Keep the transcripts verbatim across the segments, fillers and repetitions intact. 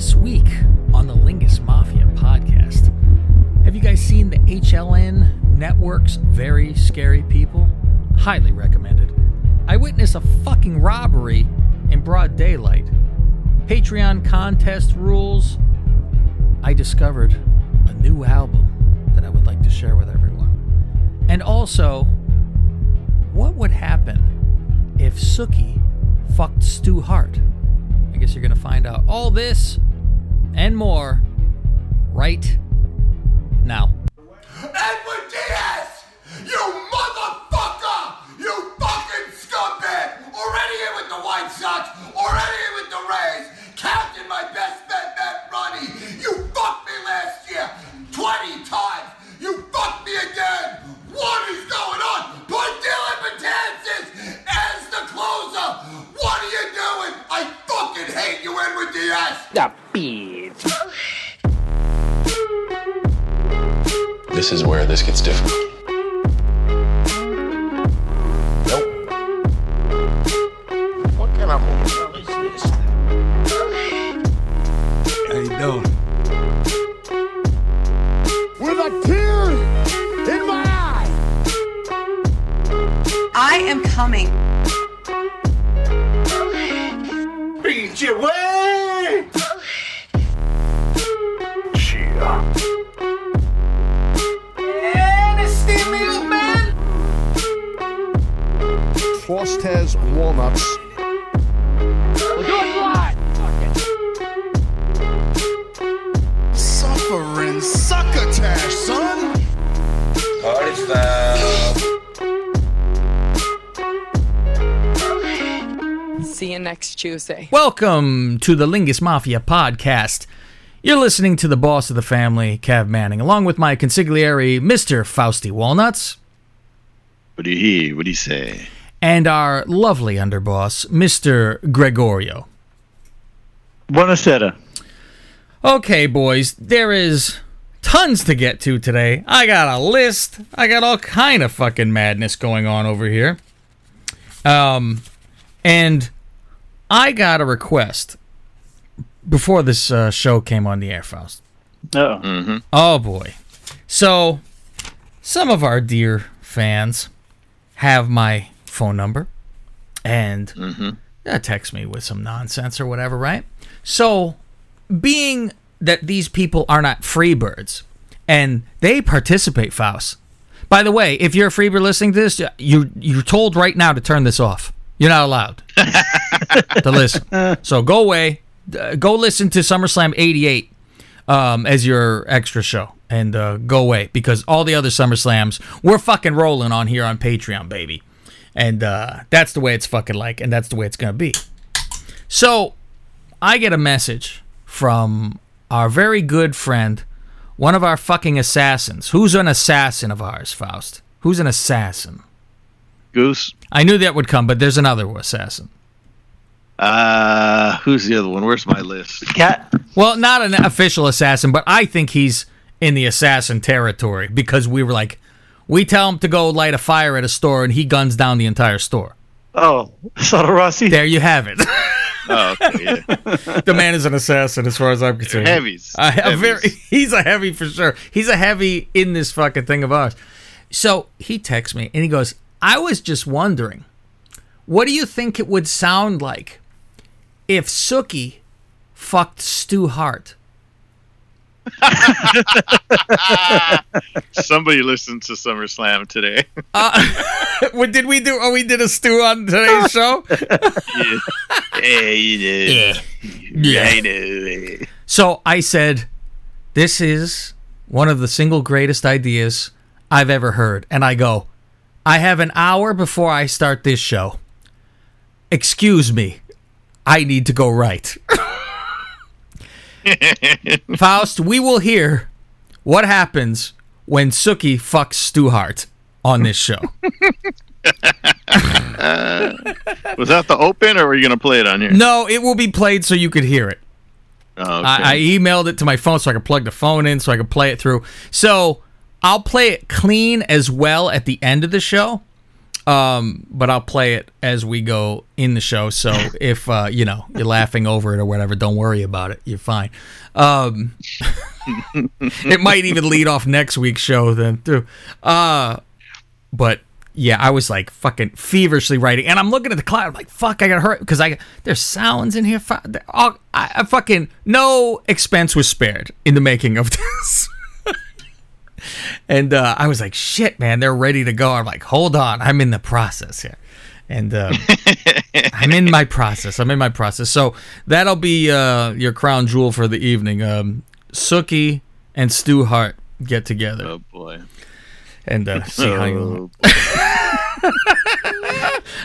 This week on the Lingus Mafia podcast, have you guys seen the H L N Network's Very Scary People? Highly recommended. I witnessed a fucking robbery in broad daylight. Patreon contest rules. I discovered a new album that I would like to share with everyone. And also, what would happen if Sookie fucked Stu Hart? I guess you're going to find out all this and more right now. Edward Diaz! You motherfucker! You fucking scumbag! Already in with the White Sox! Already in with the Rays! Captain, my best bet, Matt Ronnie! You fucked me last year! twenty times! You fucked me again! What is going on? Put Dylan Betances as the closer! What are you doing? I fucking hate you, Edward Diaz! The beat. This is where this gets difficult. Nope. What kind of hotel is this? How you doing? With a tear in my eye! I am coming. Beat your way! Cheer. Yeah, it's steamy old man. Fausty Walnuts. We're doing live. Suffering succotash, son. Party's loud. See you next Tuesday. Welcome to the Lingus Mafia podcast. You're listening to the boss of the family, Cav Manning, along with my consigliere, Mister Fausty Walnuts. What do you hear? What do you say? And our lovely underboss, Mister Gregorio. Buonasera. Okay, boys, there is tons to get to today. I got a list. I got all kind of fucking madness going on over here. Um, and... I got a request before this uh, show came on the air, Faust. Oh. Mm-hmm. Oh, boy. So, some of our dear fans have my phone number and mm-hmm. uh, text me with some nonsense or whatever, right? So, being that these people are not freebirds and they participate, Faust. By the way, if you're a freebird listening to this, you, you're told right now to turn this off. You're not allowed to listen. So go away. Uh, go listen to SummerSlam eighty-eight um, as your extra show. And uh, go away. Because all the other SummerSlams, we're fucking rolling on here on Patreon, baby. And uh, that's the way it's fucking like. And that's the way it's going to be. So I get a message from our very good friend, one of our fucking assassins. Who's an assassin of ours, Faust? Who's an assassin? Goose. I knew that would come, but there's another assassin. Uh, who's the other one? Where's my list? Cat. Well, not an official assassin, but I think he's in the assassin territory because we were like, we tell him to go light a fire at a store, and he guns down the entire store. Oh, Soto Rossi. There you have it. Oh, okay, yeah. The man is an assassin, as far as I'm concerned. Heavies. Uh, heavies. A very, he's a heavy for sure. He's a heavy in this fucking thing of ours. So he texts me, and he goes, I was just wondering, what do you think it would sound like if Sookie fucked Stu Hart? Somebody listened to SummerSlam today. uh, what did we do? Oh, we did a stew on today's show? Yeah. Yeah, you did. Yeah. Yeah, did. So I said, this is one of the single greatest ideas I've ever heard. And I go, I have an hour before I start this show. Excuse me. I need to go right. Faust, we will hear what happens when Sookie fucks Stu Hart on this show. uh, was that the open, or were you going to play it on here? No, it will be played so you could hear it. Oh, okay. I-, I emailed it to my phone so I could plug the phone in so I could play it through. So... I'll play it clean as well at the end of the show, Um, but I'll play it as we go in the show. So if, uh, you know, you're laughing over it or whatever, don't worry about it. You're fine. Um, it might even lead off next week's show then too. Uh, but yeah, I was like fucking feverishly writing, and I'm looking at the cloud. I'm like, fuck, I got hurt because I there's sounds in here. All, I, I fucking no expense was spared in the making of this. And uh, I was like, shit, man, they're ready to go. I'm like, hold on, I'm in the process here. And uh, I'm in my process. I'm in my process. So that'll be uh, your crown jewel for the evening. Um, Sookie and Stu Hart get together. Oh, boy. And uh, see oh, how you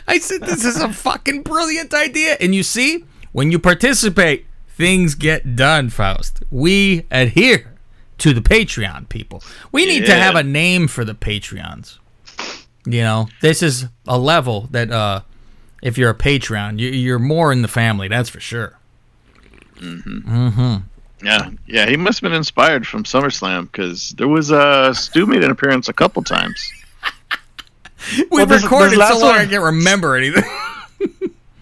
I said, this is a fucking brilliant idea. And you see, when you participate, things get done, Faust. We adhere to the Patreon people. We need yeah. to have a name for the Patreons. You know, this is a level that uh, if you're a Patreon, you, you're more in the family. That's for sure. Mm-hmm. Mm-hmm. Yeah, yeah. He must have been inspired from SummerSlam, because there was a uh, Stu made an appearance a couple times. We've well, this, recorded this so long one, I can't remember anything.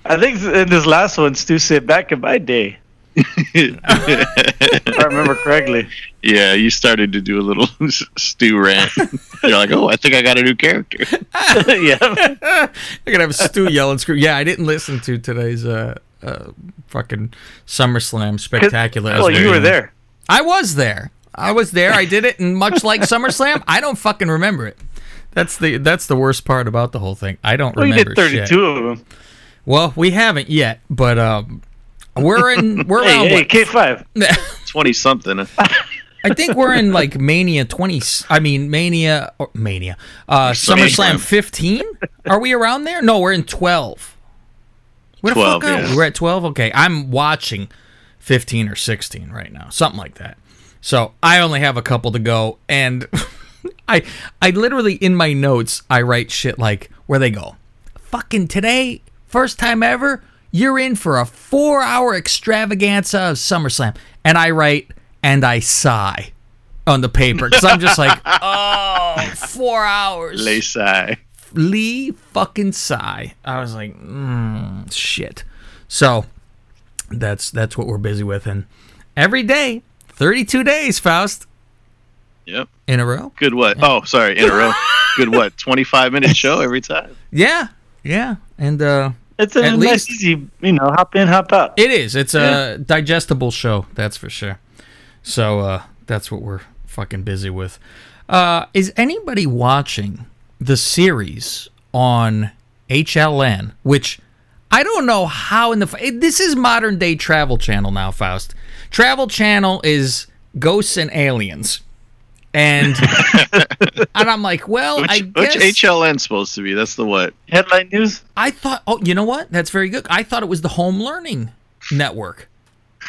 I think in this last one, Stu said, "Back in my day." If I remember correctly. Yeah, you started to do a little Stu rant. You're like, oh, I think I got a new character. Yeah, I gotta have Stu yell and scream. Yeah, I didn't listen to today's uh, uh, fucking SummerSlam spectacular. Well, you were there. I was there. I was there. I did it, and much like SummerSlam, I don't fucking remember it. That's the that's the worst part about the whole thing. I don't well, remember. We did thirty-two shit. Of them. Well, we haven't yet, but. Um, We're in. We're hey, around hey, K five, twenty something. I think we're in like Mania twenty. I mean Mania, or Mania. Uh, SummerSlam fifteen. Are we around there? No, we're in twelve. Where twelve, the fuck yeah. are we? We're at twelve. Okay, I'm watching fifteen or sixteen right now, something like that. So I only have a couple to go, and I, I literally in my notes I write shit like where they go. Fucking today, first time ever. You're in for a four-hour extravaganza of SummerSlam. And I write, and I sigh on the paper. Because I'm just like, oh, four hours. Lee sigh. Lee fucking sigh. I was like, mm, shit. So that's that's what we're busy with. And every day, thirty-two days, Faust. Yep. In a row. Good what? Yeah. Oh, sorry, in a row. Good what? twenty-five minute show every time. Yeah, yeah. And, uh... It's a At nice, least, easy, you know, hop in, hop out. It is. It's yeah. a digestible show, that's for sure. So uh, that's what we're fucking busy with. Uh, is anybody watching the series on H L N? Which I don't know how in the... It, this is modern-day Travel Channel now, Faust. Travel Channel is ghosts and aliens. And and I'm like, well, which, I guess... Which H L N supposed to be? That's the what? Headline News? I thought... Oh, you know what? That's very good. I thought it was the Home Learning Network.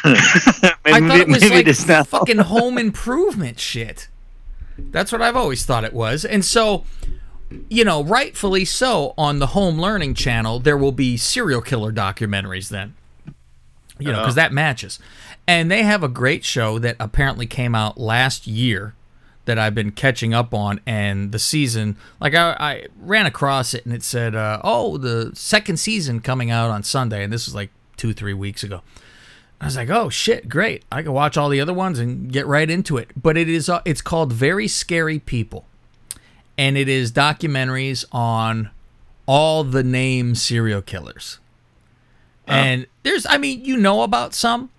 maybe, I thought it was maybe like fucking home improvement shit. That's what I've always thought it was. And so, you know, rightfully so, on the Home Learning Channel, there will be serial killer documentaries then. You know, because uh-huh. that matches. And they have a great show that apparently came out last year that I've been catching up on, and the season, like I, I ran across it, and it said, uh, oh, the second season coming out on Sunday, and this was like two, three weeks ago. I was like, oh, shit, great. I can watch all the other ones and get right into it. But it is, uh, it's called Very Scary People, and it is documentaries on all the named serial killers. Oh. And there's, I mean, you know about some,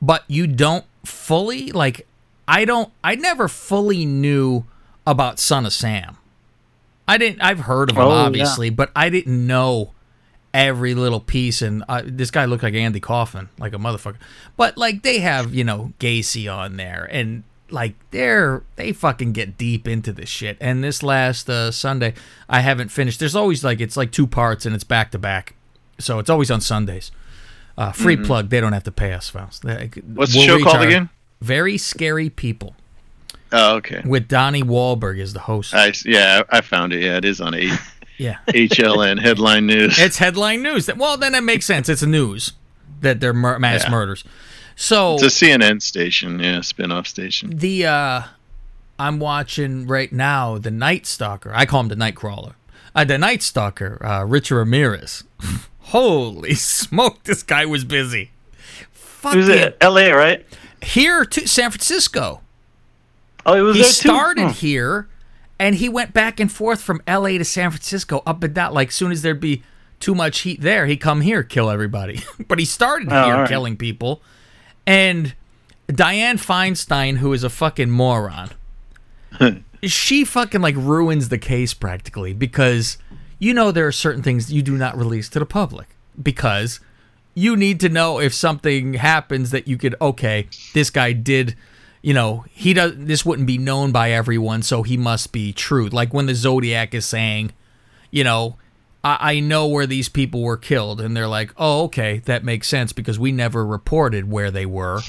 but you don't fully, like, I don't. I never fully knew about Son of Sam. I didn't. I've heard of him, oh, obviously, yeah. but I didn't know every little piece. And uh, this guy looked like Andy Kaufman, like a motherfucker. But like they have, you know, Gacy on there, and like they're they fucking get deep into this shit. And this last uh, Sunday, I haven't finished. There's always like it's like two parts, and it's back to back, so it's always on Sundays. Uh, free mm-hmm. plug. They don't have to pay us, Faust. They, What's we'll the show called our, again? Very Scary People. Oh, okay. With Donnie Wahlberg as the host. I, yeah, I found it. Yeah, it is on eight. Yeah. H L N, Headline News. It's Headline News. Well, then it makes sense. It's news that they're mur- mass yeah. murders. So it's a C N N station, yeah, spinoff station. The uh, I'm watching right now the Night Stalker. I call him the Night Crawler. Uh, the Night Stalker, uh, Richard Ramirez. Holy smoke, this guy was busy. Fuck it. Was it L A, right? Here to San Francisco. Oh, it was he there too? started oh. here, and he went back and forth from L A to San Francisco, up and down. Like, soon as there'd be too much heat there, he'd come here, kill everybody. But he started oh, here right. killing people. And Dianne Feinstein, who is a fucking moron, she fucking, like, ruins the case practically, because you know there are certain things you do not release to the public, because you need to know if something happens that you could, okay, this guy did, you know, he does. This wouldn't be known by everyone, so he must be true. Like when the Zodiac is saying, you know, I, I know where these people were killed, and they're like, oh, okay, that makes sense because we never reported where they were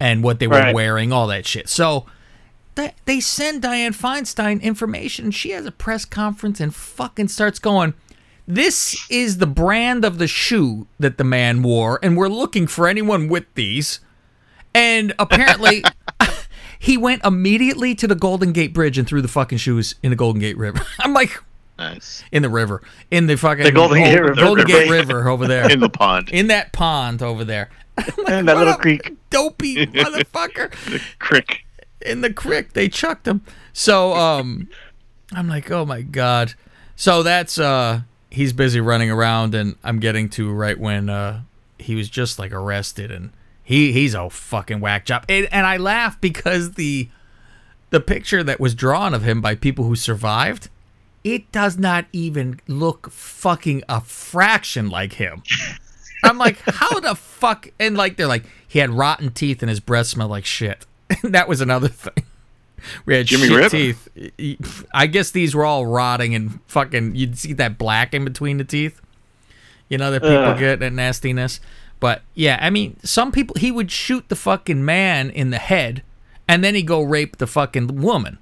and what they were right. wearing, all that shit. So th- they send Dianne Feinstein information. She has a press conference and fucking starts going, this is the brand of the shoe that the man wore, and we're looking for anyone with these. And apparently, he went immediately to the Golden Gate Bridge and threw the fucking shoes in the Golden Gate River. I'm like, nice. In the river. In the fucking the Golden, old, Gate, river, Golden river. Gate River over there. In the pond. In that pond over there. Like, in that little creek. Dopey motherfucker. The crick. In the crick. They chucked him. So um, I'm like, oh my God. So that's... uh. He's busy running around, and I'm getting to right when uh, he was just, like, arrested, and he, he's a fucking whack job. And, and I laugh because the the picture that was drawn of him by people who survived, it does not even look fucking a fraction like him. I'm like, how the fuck? And, like, they're like, he had rotten teeth, and his breath smelled like shit. And that was another thing. We had Jimmy shit River. teeth. I guess these were all rotting and fucking. You'd see that black in between the teeth. You know that people uh. get that nastiness. But yeah, I mean, some people. He would shoot the fucking man in the head, and then he'd go rape the fucking woman.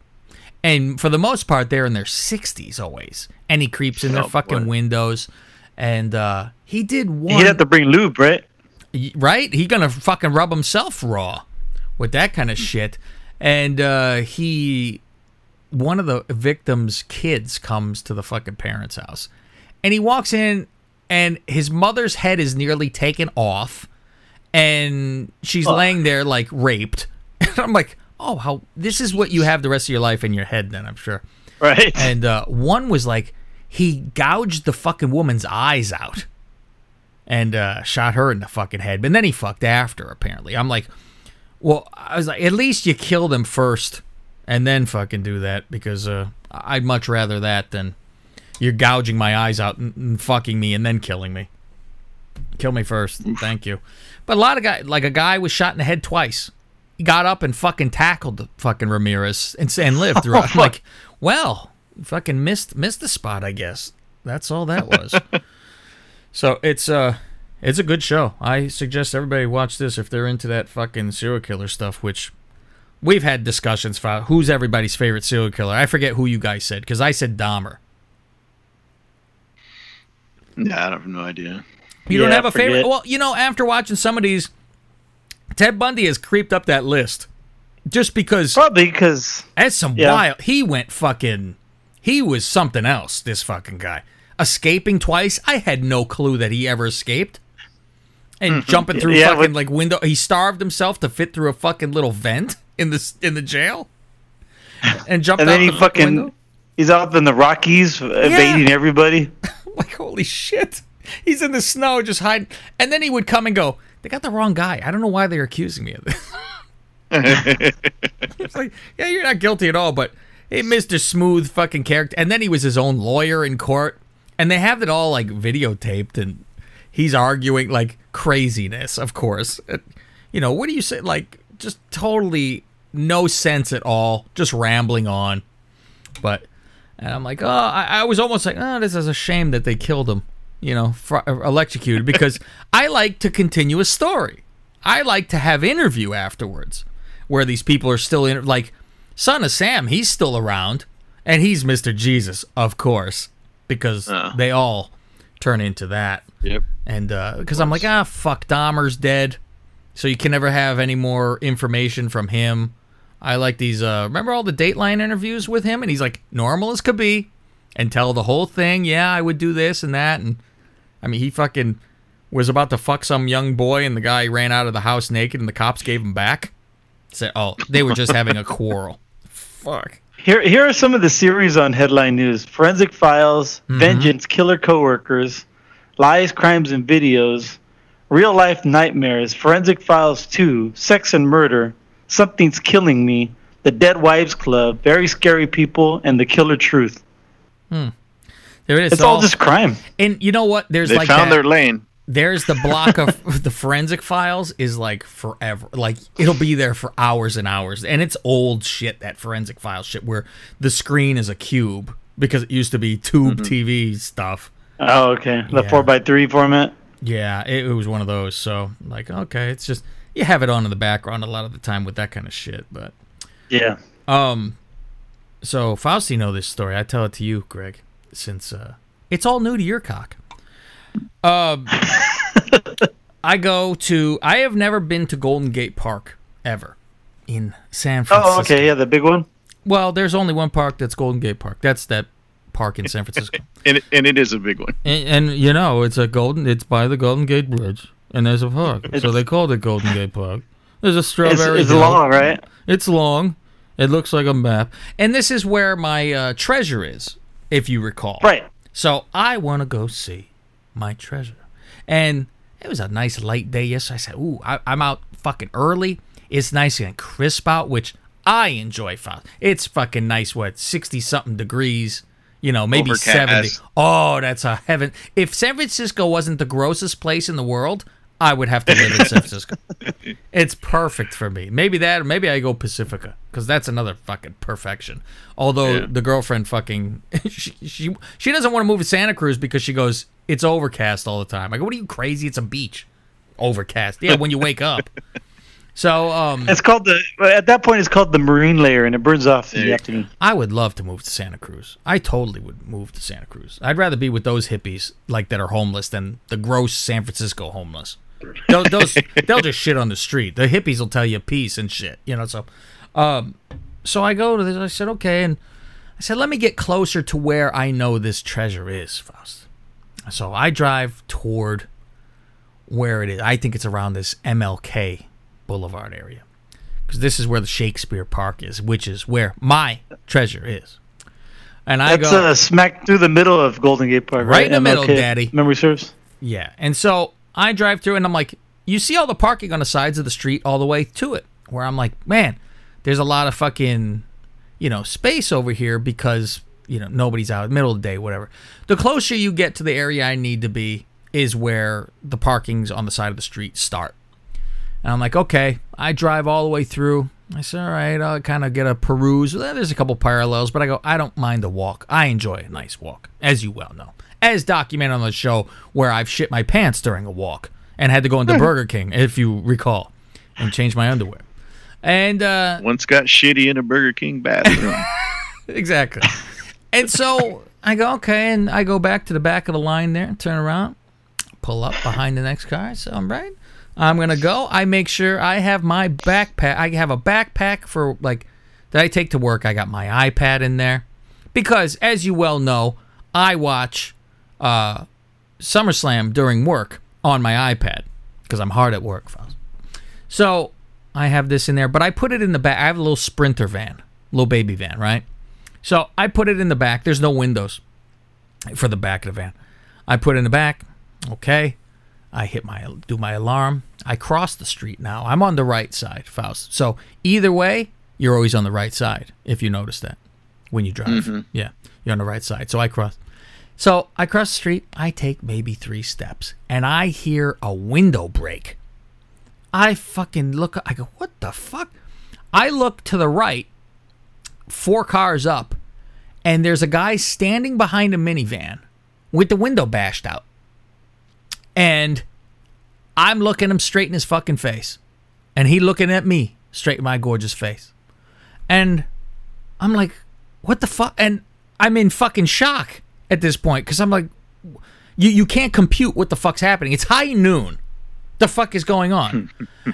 And for the most part, they're in their sixties always. And he creeps in oh, their fucking boy. windows. And uh, he did one. He'd have to bring lube, right? Right? He's gonna fucking rub himself raw with that kind of shit. And uh, he, one of the victim's kids comes to the fucking parents' house. And he walks in, and his mother's head is nearly taken off. And she's oh. laying there, like, raped. And I'm like, oh, how this is what you have the rest of your life in your head then, I'm sure. Right. And uh, one was like, he gouged the fucking woman's eyes out. And uh, shot her in the fucking head. But then he fucked after, apparently. I'm like... Well, I was like, at least you kill them first and then fucking do that, because uh, I'd much rather that than you're gouging my eyes out and, and fucking me and then killing me. Kill me first. Thank you. But a lot of guys, like a guy was shot in the head twice. He got up and fucking tackled the fucking Ramirez and, and lived through it. I'm like, well, fucking missed, missed the spot, I guess. That's all that was. So it's... uh. It's a good show. I suggest everybody watch this if they're into that fucking serial killer stuff, which we've had discussions about who's everybody's favorite serial killer. I forget who you guys said, because I said Dahmer. Yeah, I have no idea. You yeah, don't have a favorite? Well, you know, after watching some of these, Ted Bundy has creeped up that list. Just because... Probably because... That's some yeah. wild... He went fucking... He was something else, this fucking guy. Escaping twice? I had no clue that he ever escaped. And mm-hmm. jumping through yeah, fucking with- like window, he starved himself to fit through a fucking little vent in the in the jail, and jumped. And then out he the fucking window. He's up in the Rockies yeah. evading everybody. Like holy shit, he's in the snow just hiding. And then he would come and go. They got the wrong guy. I don't know why they're accusing me of this. It's like yeah, you're not guilty at all, but hey, Mister Smooth fucking character. And then he was his own lawyer in court, and they have it all like videotaped and. He's arguing, like, craziness, of course. You know, what do you say? Like, just totally no sense at all. Just rambling on. But, and I'm like, oh, I, I was almost like, oh, this is a shame that they killed him. You know, fr- electrocuted. Because I like to continue a story. I like to have interview afterwards. Where these people are still, in like, Son of Sam, he's still around. And he's Mister Jesus, of course. Because uh. they all... turn into that. Yep. And because uh, I'm like, ah, fuck, Dahmer's dead, so you can never have any more information from him. I like these. Uh, remember all the Dateline interviews with him, and he's like normal as could be, and tell the whole thing, yeah, I would do this and that. And I mean, he fucking was about to fuck some young boy, and the guy ran out of the house naked, and the cops gave him back. Said, oh, they were just having a quarrel. Fuck. Here, here are some of the series on Headline News: Forensic Files, mm-hmm. Vengeance, Killer Coworkers, Lies, Crimes, and Videos, Real Life Nightmares, Forensic Files two, Sex and Murder, Something's Killing Me, The Dead Wives Club, Very Scary People, and The Killer Truth. Hmm. There it is. It's all, all just crime. And you know what? There's they like found that, their lane. There's the block of the Forensic Files is like forever. Like it'll be there for hours and hours. And it's old shit, that Forensic Files shit, where the screen is a cube because it used to be tube mm-hmm. T V stuff. Oh, okay. The yeah. four by three format? Yeah, it, it was one of those. So, like, okay, it's just you have it on in the background a lot of the time with that kind of shit. But yeah. Um. So, Fausty know this story. I tell it to you, Greg, since uh, it's all new to your cock. Um, I go to, I have never been to Golden Gate Park ever in San Francisco. Oh, okay, yeah, the big one? Well, there's only one park that's Golden Gate Park. That's that park in San Francisco. and, and it is a big one. And, and, you know, it's a golden, it's by the Golden Gate Bridge, and there's a park. It's, so they called it Golden Gate Park. There's a strawberry. It's, it's long, right? It's long. It looks like a map. And this is where my uh, treasure is, if you recall. Right. So I want to go see my treasure. And it was a nice light day yesterday. I said, ooh, I, I'm out fucking early. It's nice and crisp out, which I enjoy. It's fucking nice, what, sixty-something degrees, you know, maybe Overcast. seventy. Oh, that's a heaven. If San Francisco wasn't the grossest place in the world, I would have to live in San Francisco. It's perfect for me. Maybe that, or maybe I go Pacifica, because that's another fucking perfection. Although yeah. the girlfriend fucking, she, she she doesn't want to move to Santa Cruz because she goes, it's overcast all the time. I go, what are you, crazy? It's a beach. Overcast. Yeah, when you wake up. So um, it's called the, at that point it's called the marine layer, and it burns off in the afternoon. I would love to move to Santa Cruz. I totally would move to Santa Cruz. I'd rather be with those hippies like that are homeless than the gross San Francisco homeless. those, those, they'll just shit on the street. The hippies will tell you peace and shit, you know. So, um, so I go to this. I said, okay, and I said, let me get closer to where I know this treasure is, Faust. So I drive toward where it is. I think it's around this M L K Boulevard area, because this is where the Shakespeare Park is, which is where my treasure is. And I That's, go uh, smack through the middle of Golden Gate Park, right, right in the middle, Daddy. Memory serves. Yeah, and so I drive through, and I'm like, you see all the parking on the sides of the street all the way to it, where I'm like, man, there's a lot of fucking, you know, space over here because, you know, nobody's out in the middle of the day, whatever. The closer you get to the area I need to be is where the parkings on the side of the street start. And I'm like, okay, I drive all the way through. I said, all right, I'll kind of get a peruse. There's a couple parallels, but I go, I don't mind the walk. I enjoy a nice walk, as you well know. As documented on the show, where I've shit my pants during a walk and had to go into Burger King, if you recall, and change my underwear. And uh, once got shitty in a Burger King bathroom. Exactly. And so I go, okay, and I go back to the back of the line there, turn around, pull up behind the next car. So I'm right. I'm going to go. I make sure I have my backpack. I have a backpack for, like, that I take to work. I got my iPad in there. Because, as you well know, I watch uh, SummerSlam during work on my iPad. Because I'm hard at work. So, I have this in there. But I put it in the back. I have a little Sprinter van. Little baby van, right? So, I put it in the back. There's no windows for the back of the van. I put it in the back. Okay. I hit my do my alarm. I cross the street now. I'm on the right side, Faust. So either way, you're always on the right side, if you notice that when you drive. Mm-hmm. Yeah, you're on the right side. So I cross. So I cross the street. I take maybe three steps, and I hear a window break. I fucking look. I go, what the fuck? I look to the right, four cars up, and there's a guy standing behind a minivan with the window bashed out. And I'm looking him straight in his fucking face. And he looking at me straight in my gorgeous face. And I'm like, what the fuck? And I'm in fucking shock at this point. Because I'm like, you, you can't compute what the fuck's happening. It's high noon. The fuck is going on?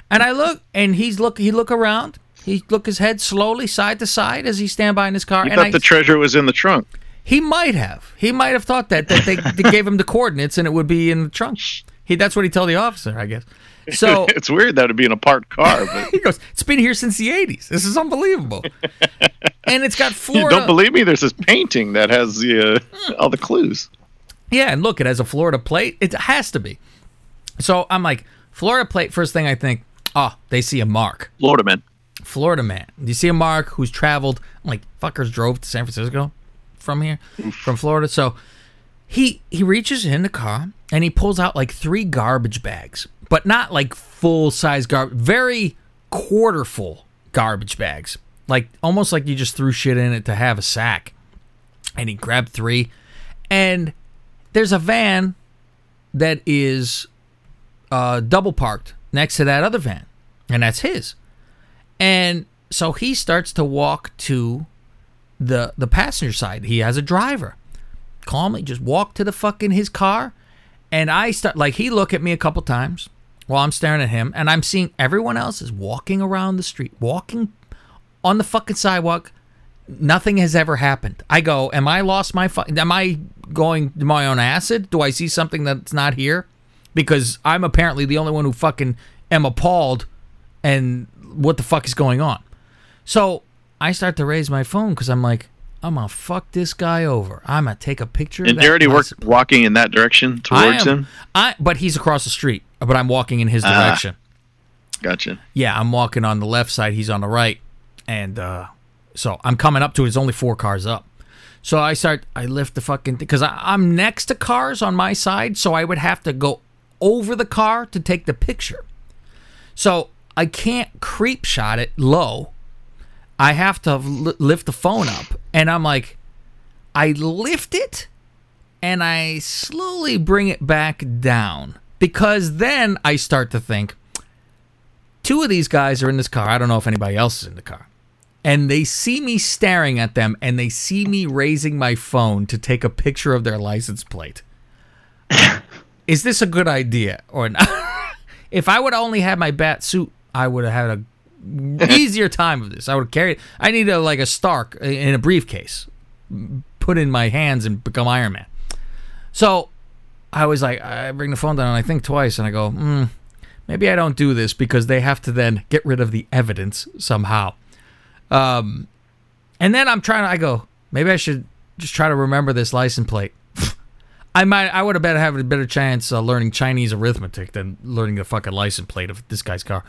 And I look, and he's look. he look around. He look his head slowly side to side as he stand by in his car. You and thought I, the treasure was in the trunk. He might have. He might have thought that that they, they gave him the coordinates and it would be in the trunk. He that's what he told the officer, I guess. So it's weird that it'd be in a parked car. But... he goes, "It's been here since the eighties. This is unbelievable." And it's got Florida. You don't believe me? There's this painting that has the, uh, all the clues. Yeah, and look, it has a Florida plate. It has to be. So I'm like, Florida plate. First thing I think, oh, they see a mark. Florida man. Florida man. You see a mark who's traveled. I'm like, fuckers drove to San Francisco from here, from Florida. So he he reaches in the car and he pulls out like three garbage bags, but not like full size garbage, very quarter full garbage bags, like almost like you just threw shit in it to have a sack. And he grabbed three, and there's a van that is uh, double parked next to that other van, and that's his. And so he starts to walk to the the passenger side. He has a driver. Calmly just walk to the fucking his car, and I start like he looked at me a couple times while I'm staring at him, and I'm seeing everyone else is walking around the street, walking on the fucking sidewalk. Nothing has ever happened. I go, am I lost my fu- am I going to my own acid? Do I see something that's not here? Because I'm apparently the only one who fucking am appalled, and what the fuck is going on? So I start to raise my phone because I'm like, I'm going to fuck this guy over. I'm going to take a picture of that. And you already were walking in that direction towards I am, him? I, but he's across the street, but I'm walking in his direction. Ah, gotcha. Yeah, I'm walking on the left side. He's on the right. And uh, so I'm coming up to it. It's only four cars up. So I start, I lift the fucking thing because I'm next to cars on my side, so I would have to go over the car to take the picture. So I can't creep shot it low. I have to lift the phone up, and I'm like, I lift it, and I slowly bring it back down, because then I start to think, two of these guys are in this car. I don't know if anybody else is in the car, and they see me staring at them, and they see me raising my phone to take a picture of their license plate. Is this a good idea or not? If I would only have my bat suit, I would have had a easier time of this. I would carry it. I need a, like a Stark in a briefcase, put in my hands and become Iron Man. So I was like, I bring the phone down and I think twice, and I go, mm, maybe I don't do this, because they have to then get rid of the evidence somehow. Um, and then I'm trying to, I go, maybe I should just try to remember this license plate. I might, I would have better have a better chance uh, learning Chinese arithmetic than learning the fucking license plate of this guy's car.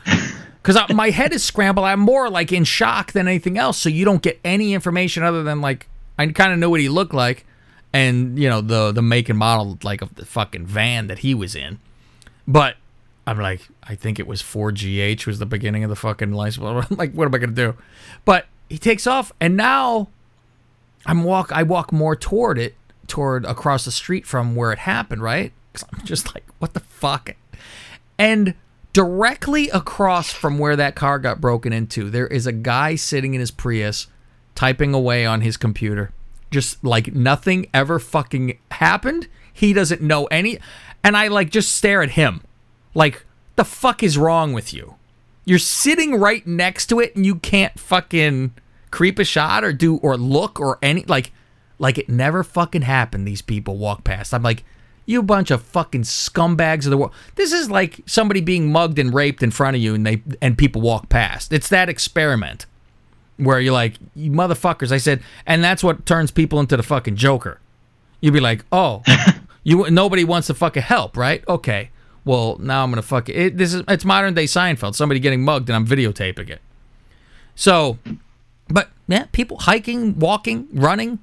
Because my head is scrambled. I'm more like in shock than anything else. So you don't get any information other than like, I kind of know what he looked like. And, you know, the the make and model like of the fucking van that he was in. But I'm like, I think it was four G H was the beginning of the fucking license plate. I'm like, what am I going to do? But he takes off. And now I'm walk. I walk more toward it. toward across the street from where it happened, right? Because I'm just like, what the fuck? And directly across from where that car got broken into, there is a guy sitting in his Prius typing away on his computer. Just like nothing ever fucking happened. He doesn't know any. And I like just stare at him. Like, the fuck is wrong with you? You're sitting right next to it and you can't fucking creep a shot or do or look or any like Like, it never fucking happened, these people walk past. I'm like, you bunch of fucking scumbags of the world. This is like somebody being mugged and raped in front of you, and they and people walk past. It's that experiment where you're like, you motherfuckers. I said, and that's what turns people into the fucking Joker. You'd be like, oh, you nobody wants to fucking help, right? Okay, well, now I'm going to fuck it. it. This is It's modern-day Seinfeld, somebody getting mugged, and I'm videotaping it. So, but, yeah, people hiking, walking, running.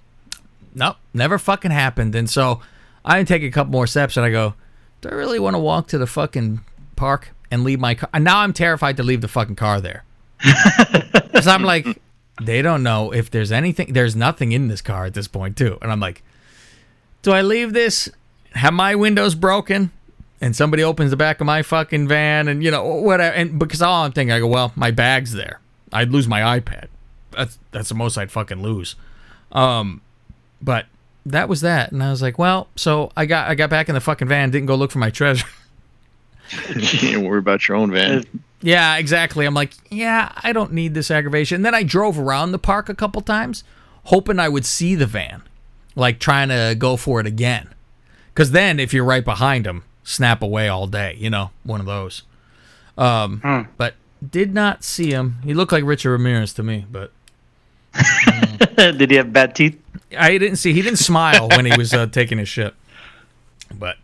Nope, never fucking happened. And so I take a couple more steps and I go, do I really want to walk to the fucking park and leave my car? And now I'm terrified to leave the fucking car there. Because I'm like, they don't know if there's anything. There's nothing in this car at this point, too. And I'm like, do I leave this? Have my windows broken? And somebody opens the back of my fucking van and, you know, whatever. And because all I'm thinking, I go, well, my bag's there. I'd lose my iPad. That's, that's the most I'd fucking lose. Um... But that was that, and I was like, well, so I got I got back in the fucking van, didn't go look for my treasure. You can't worry about your own van. Yeah, exactly. I'm like, yeah, I don't need this aggravation. And then I drove around the park a couple times, hoping I would see the van. like trying to go for it again. Because then if you're right behind him, snap away all day, you know, one of those. Um, mm. But did not see him. He looked like Richard Ramirez to me, but... Um, did he have bad teeth? I didn't see. He didn't smile when he was uh, taking his shit. But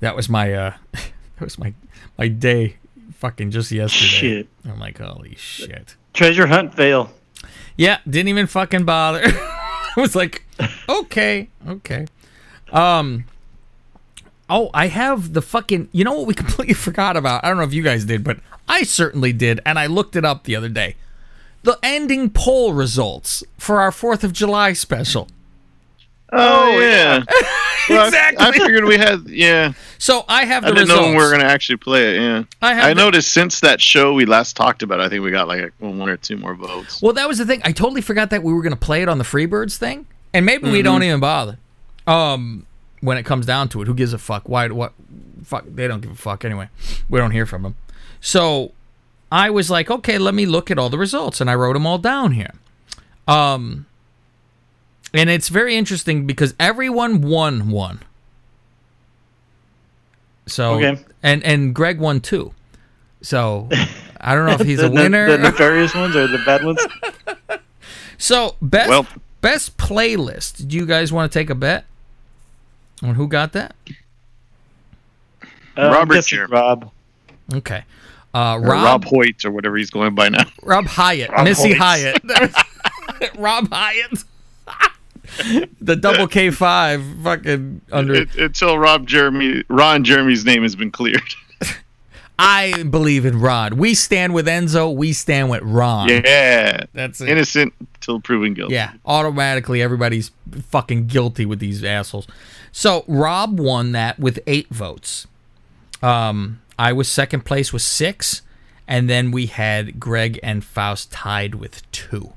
that was my uh, that was my my day fucking just yesterday. Shit. I'm like, holy shit. Treasure hunt fail. Yeah, didn't even fucking bother. I was like, okay, okay. Um. Oh, I have the fucking... You know what we completely forgot about? I don't know if you guys did, but I certainly did, and I looked it up the other day. The ending poll results for our fourth of July special. Oh, yeah. Well, exactly. I, I figured we had, yeah. So I have the results. I didn't results. know when we were going to actually play it, yeah. I, have I the, noticed since that show we last talked about, I think we got like one or two more votes. Well, that was the thing. I totally forgot that we were going to play it on the Freebirds thing, and maybe mm-hmm. we don't even bother. Um, when it comes down to it, who gives a fuck? Why? What? Fuck, they don't give a fuck anyway. We don't hear from them. So... I was like, okay, let me look at all the results, and I wrote them all down here. Um, and it's very interesting because everyone won one. So, okay. and, and Greg won two. So, I don't know if he's the, a winner. The, the nefarious ones or the bad ones? So, best, well. best playlist. Do you guys want to take a bet on who got that? Uh, Robert Jeremy. Rob. Okay. Uh, Rob, Rob Hoyt or whatever he's going by now. Rob Hyatt. Rob Missy Hoyt. Hyatt. Rob Hyatt. The double K five fucking under... It, until Rob Jeremy, Ron Jeremy's name has been cleared. I believe in Ron. We stand with Enzo. We stand with Ron. Yeah. That's it. Innocent till proven guilty. Yeah. Automatically everybody's fucking guilty with these assholes. So Rob won that with eight votes. Um... I was second place with six, and then we had Greg and Faust tied with two.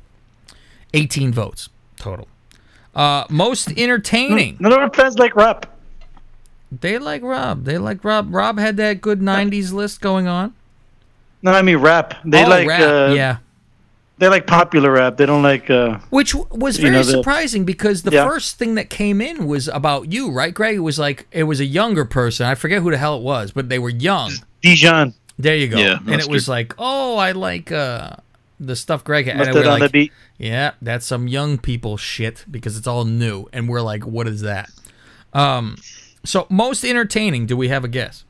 eighteen votes total. Uh, most entertaining. No, no fans like Rob. They like Rob. They like Rob. Rob had that good nineties list going on. No, I mean rap. They oh, like rap. Uh, yeah. They like popular rap. They don't like. Uh, Which was very you know, surprising because the yeah. first thing that came in was about you, right, Greg? It was like it was a younger person. I forget who the hell it was, but they were young. Dijon. There you go. Yeah, and it was good. Like, oh, I like uh, the stuff Greg had. And we're on like, the beat. Yeah, that's some young people shit because it's all new, and we're like, what is that? Um, so most entertaining. Do we have a guess?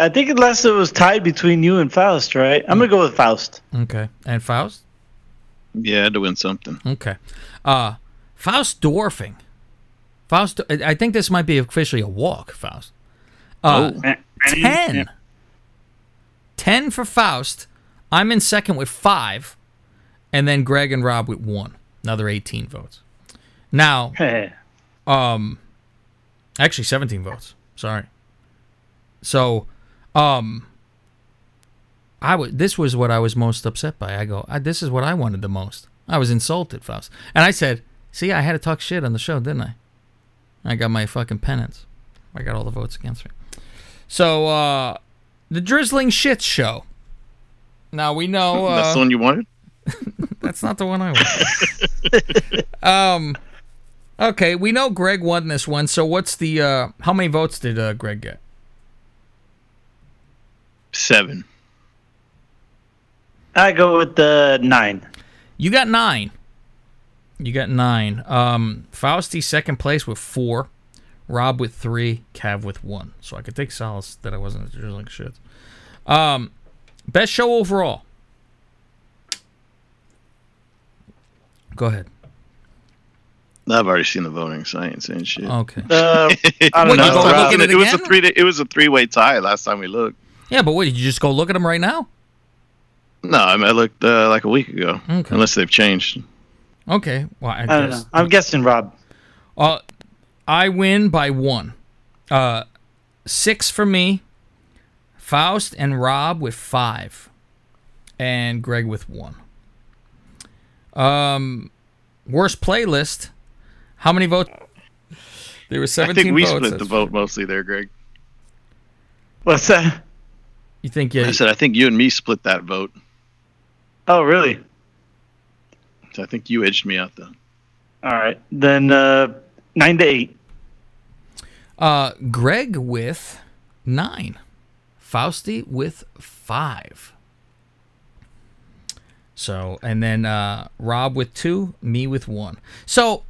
I think unless it was tied between you and Faust, right? I'm going to go with Faust. Okay. And Faust? Yeah, I had to win something. Okay. Uh, Faust dwarfing. Faust, I think this might be officially a walk, Faust. Uh, oh. ten. Yeah. ten for Faust. I'm in second with five. And then Greg and Rob with one. Another eighteen votes. Now, um, actually seventeen votes. Sorry. So... Um, I w- this was what I was most upset by. I go, I, this is what I wanted the most. I was insulted, Faust. And I said, see, I had to talk shit on the show, didn't I? I got my fucking penance. I got all the votes against me. So, uh, the Drizzling Shit Show. Now, we know... Uh, that's the one you wanted? That's not the one I wanted. um, okay, we know Greg won this one, so what's the... Uh, how many votes did uh, Greg get? Seven. I go with the nine. You got nine. You got nine. Um, Fausty second place with four. Rob with three. Cav with one. So I could take solace that I wasn't drizzling shit. Um, best show overall. Go ahead. I've already seen the voting, so I ain't saying shit. Okay. Uh, I don't know. Rob, it, it, was a three, it was a three-way tie last time we looked. Yeah, but what, did you just go look at them right now? No, I, mean, I looked uh, like a week ago. Okay. Unless they've changed. Okay. Well, I, I don't guess. know. I'm guessing, Rob. Uh, I win by one. Uh, six for me. Faust and Rob with five. And Greg with one. Um, worst playlist. How many votes? There were seventeen votes. I think we votes. split the vote mostly there, Greg. What's that? You think? Yeah, I said I think you and me split that vote. Oh, really? So I think you edged me out though. All right. Then uh, nine to eight. Uh, Greg with nine. Fausty with five. So, and then uh, Rob with two, me with one. So,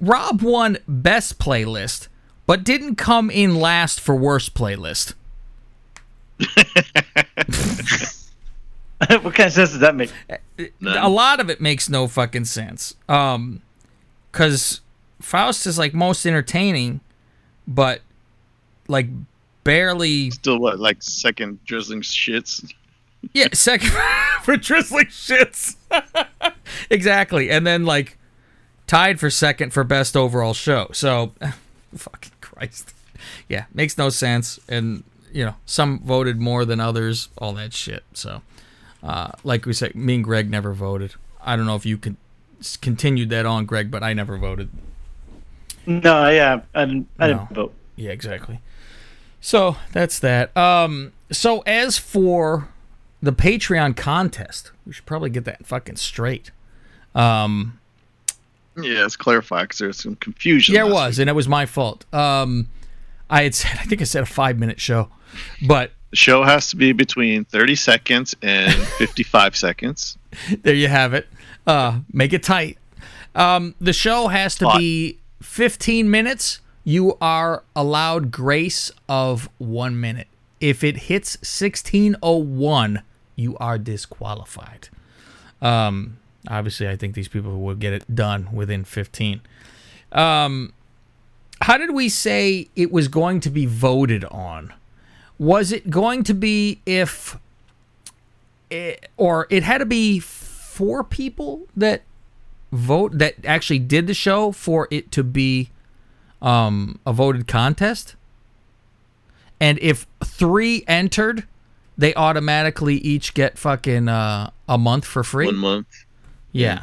Rob won best playlist, but didn't come in last for worst playlist. What kind of sense does that make? None. A lot of it makes no fucking sense. Um, because Faust is like most entertaining, but like barely. Still what? Like second drizzling shits. Yeah, second for drizzling shits. Exactly, and then like tied for second for best overall show. So, fucking Christ. Yeah, makes no sense, and you know some voted more than others. All that shit. So. Uh, like we said, me and Greg never voted. I don't know if you could continued that on, Greg, but I never voted. No, yeah, I didn't, I didn't no. vote. Yeah, exactly. So that's that. Um, so as for the Patreon contest, we should probably get that fucking straight. Um, yeah, let's clarify because there was some confusion. Yeah, it was, week. And it was my fault. Um, I had said, I think I said a five-minute show, but. The show has to be between thirty seconds and fifty-five seconds. There you have it. Uh, make it tight. Um, the show has to Hot. be fifteen minutes. You are allowed grace of one minute. If it hits sixteen oh one, you are disqualified. Um, obviously, I think these people will get it done within fifteen. Um, how did we say it was going to be voted on? Was it going to be if, it, or it had to be four people that vote that actually did the show for it to be um, a voted contest? And if three entered, they automatically each get fucking uh, a month for free? One month. Yeah. yeah.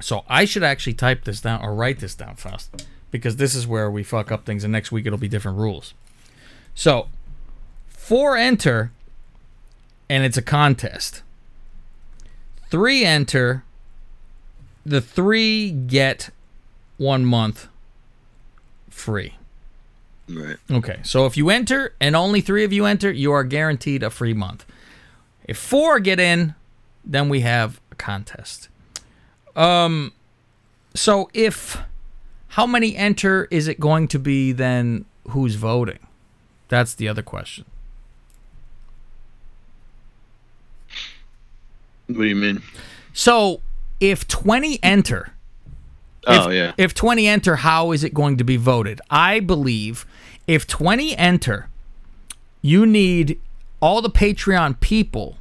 So I should actually type this down or write this down fast because this is where we fuck up things and next week it'll be different rules. So... Four enter, and it's a contest. Three enter, the three get one month free. Right. Okay, so if you enter and only three of you enter, you are guaranteed a free month. If four get in, then we have a contest. Um, so if, how many enter is it going to be then who's voting? That's the other question. What do you mean? So, if twenty enter... Oh, if, yeah. If twenty enter, how is it going to be voted? I believe if twenty enter, you need all the Patreon people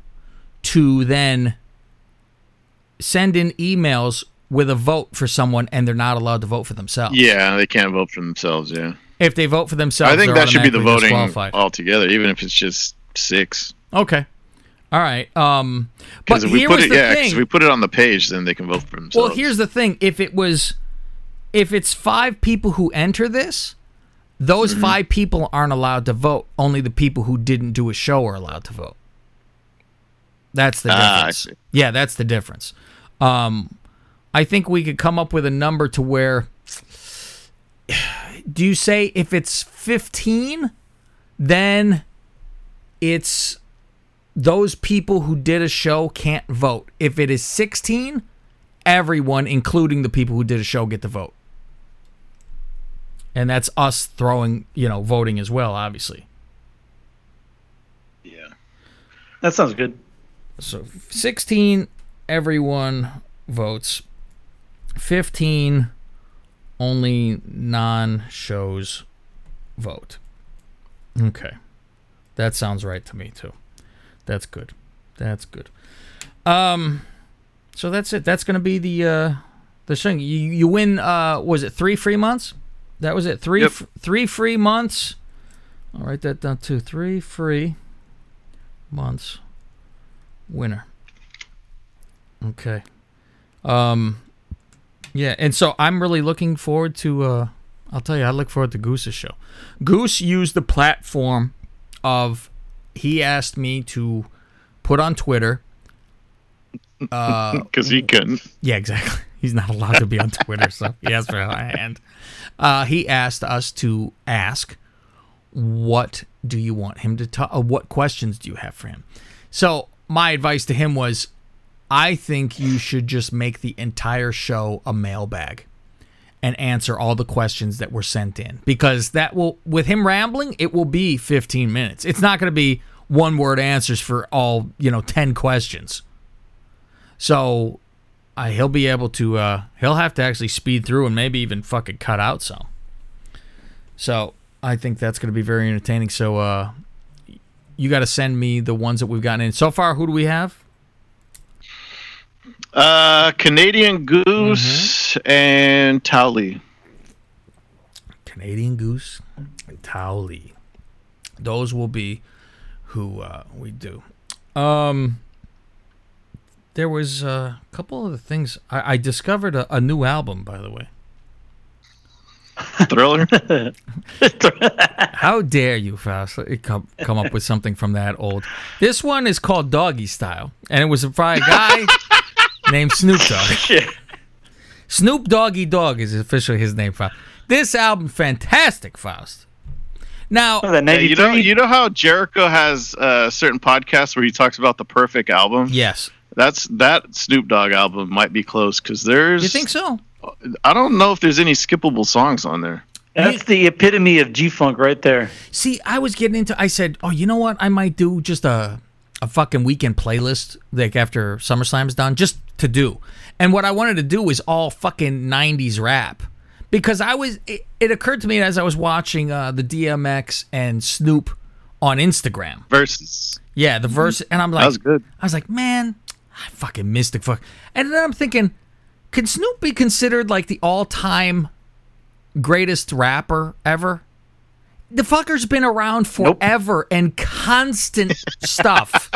to then send in emails with a vote for someone, and they're not allowed to vote for themselves. Yeah, they can't vote for themselves, yeah. If they vote for themselves, I think that should be the voting altogether, even if it's just six. Okay. All right, um, but if we here put was it, the yeah, thing. If we put it on the page, then they can vote for themselves. Well, here's the thing: if it was, if it's five people who enter this, those mm-hmm. five people aren't allowed to vote. Only the people who didn't do a show are allowed to vote. That's the difference. Ah, I see. Yeah, that's the difference. Um, I think we could come up with a number to where. Do you say if it's fifteen, then it's. Those people who did a show can't vote. If it is sixteen, everyone, including the people who did a show, get to vote. And that's us throwing, you know, voting as well, obviously. Yeah. That sounds good. So sixteen, everyone votes. fifteen, only non-shows vote. Okay. That sounds right to me, too. That's good. That's good. Um, so that's it. That's going to be the uh, the thing. You you win. Uh, was it three free months? That was it. Three yep. f- three free months. I'll write that down too. Three free months. Winner. Okay. Um. Yeah, and so I'm really looking forward to. Uh, I'll tell you, I look forward to Goose's show. Goose used the platform of. He asked me to put on Twitter. Because uh, he couldn't. Yeah, exactly. He's not allowed to be on Twitter, so he asked for a hand. Uh, he asked us to ask, what do you want him to talk? Uh, what questions do you have for him? So my advice to him was, I think you should just make the entire show a mailbag and answer all the questions that were sent in, because that will, with him rambling, it will be fifteen minutes. It's not going to be one word answers for all, you know, ten questions. So uh, he'll be able to, uh, he'll have to actually speed through and maybe even fucking cut out some. So I think that's going to be very entertaining. So uh, you got to send me the ones that we've gotten in. So far, who do we have? Uh, Canadian Goose mm-hmm. and Towley. Canadian Goose and Towley. Those will be who uh, we do. Um, there was uh, a couple other things. I, I discovered a, a new album, by the way. Thriller? How dare you, Fausty, come, come up with something from that old. This one is called Doggy Style, and it was by a guy... named Snoop Dogg. Yeah. Snoop Doggy Dogg is officially his name, Faust. This album, fantastic, Faust. Now, oh, yeah, you know you know how Jericho has uh, certain podcasts where he talks about the perfect album? Yes. That's that Snoop Dogg album might be close, because there's... You think so? I don't know if there's any skippable songs on there. That's the epitome of G-Funk right there. See, I was getting into... I said, oh, you know what? I might do just a... a fucking weekend playlist, like after SummerSlam's done, just to do. And what I wanted to do was all fucking nineties rap, because I was. It, it occurred to me as I was watching uh, the D M X and Snoop on Instagram versus. Yeah, the verse, and I'm like, that was good. I was like, man, I fucking missed the fuck. And then I'm thinking, can Snoop be considered like the all-time greatest rapper ever? The fucker's been around forever nope. and constant stuff.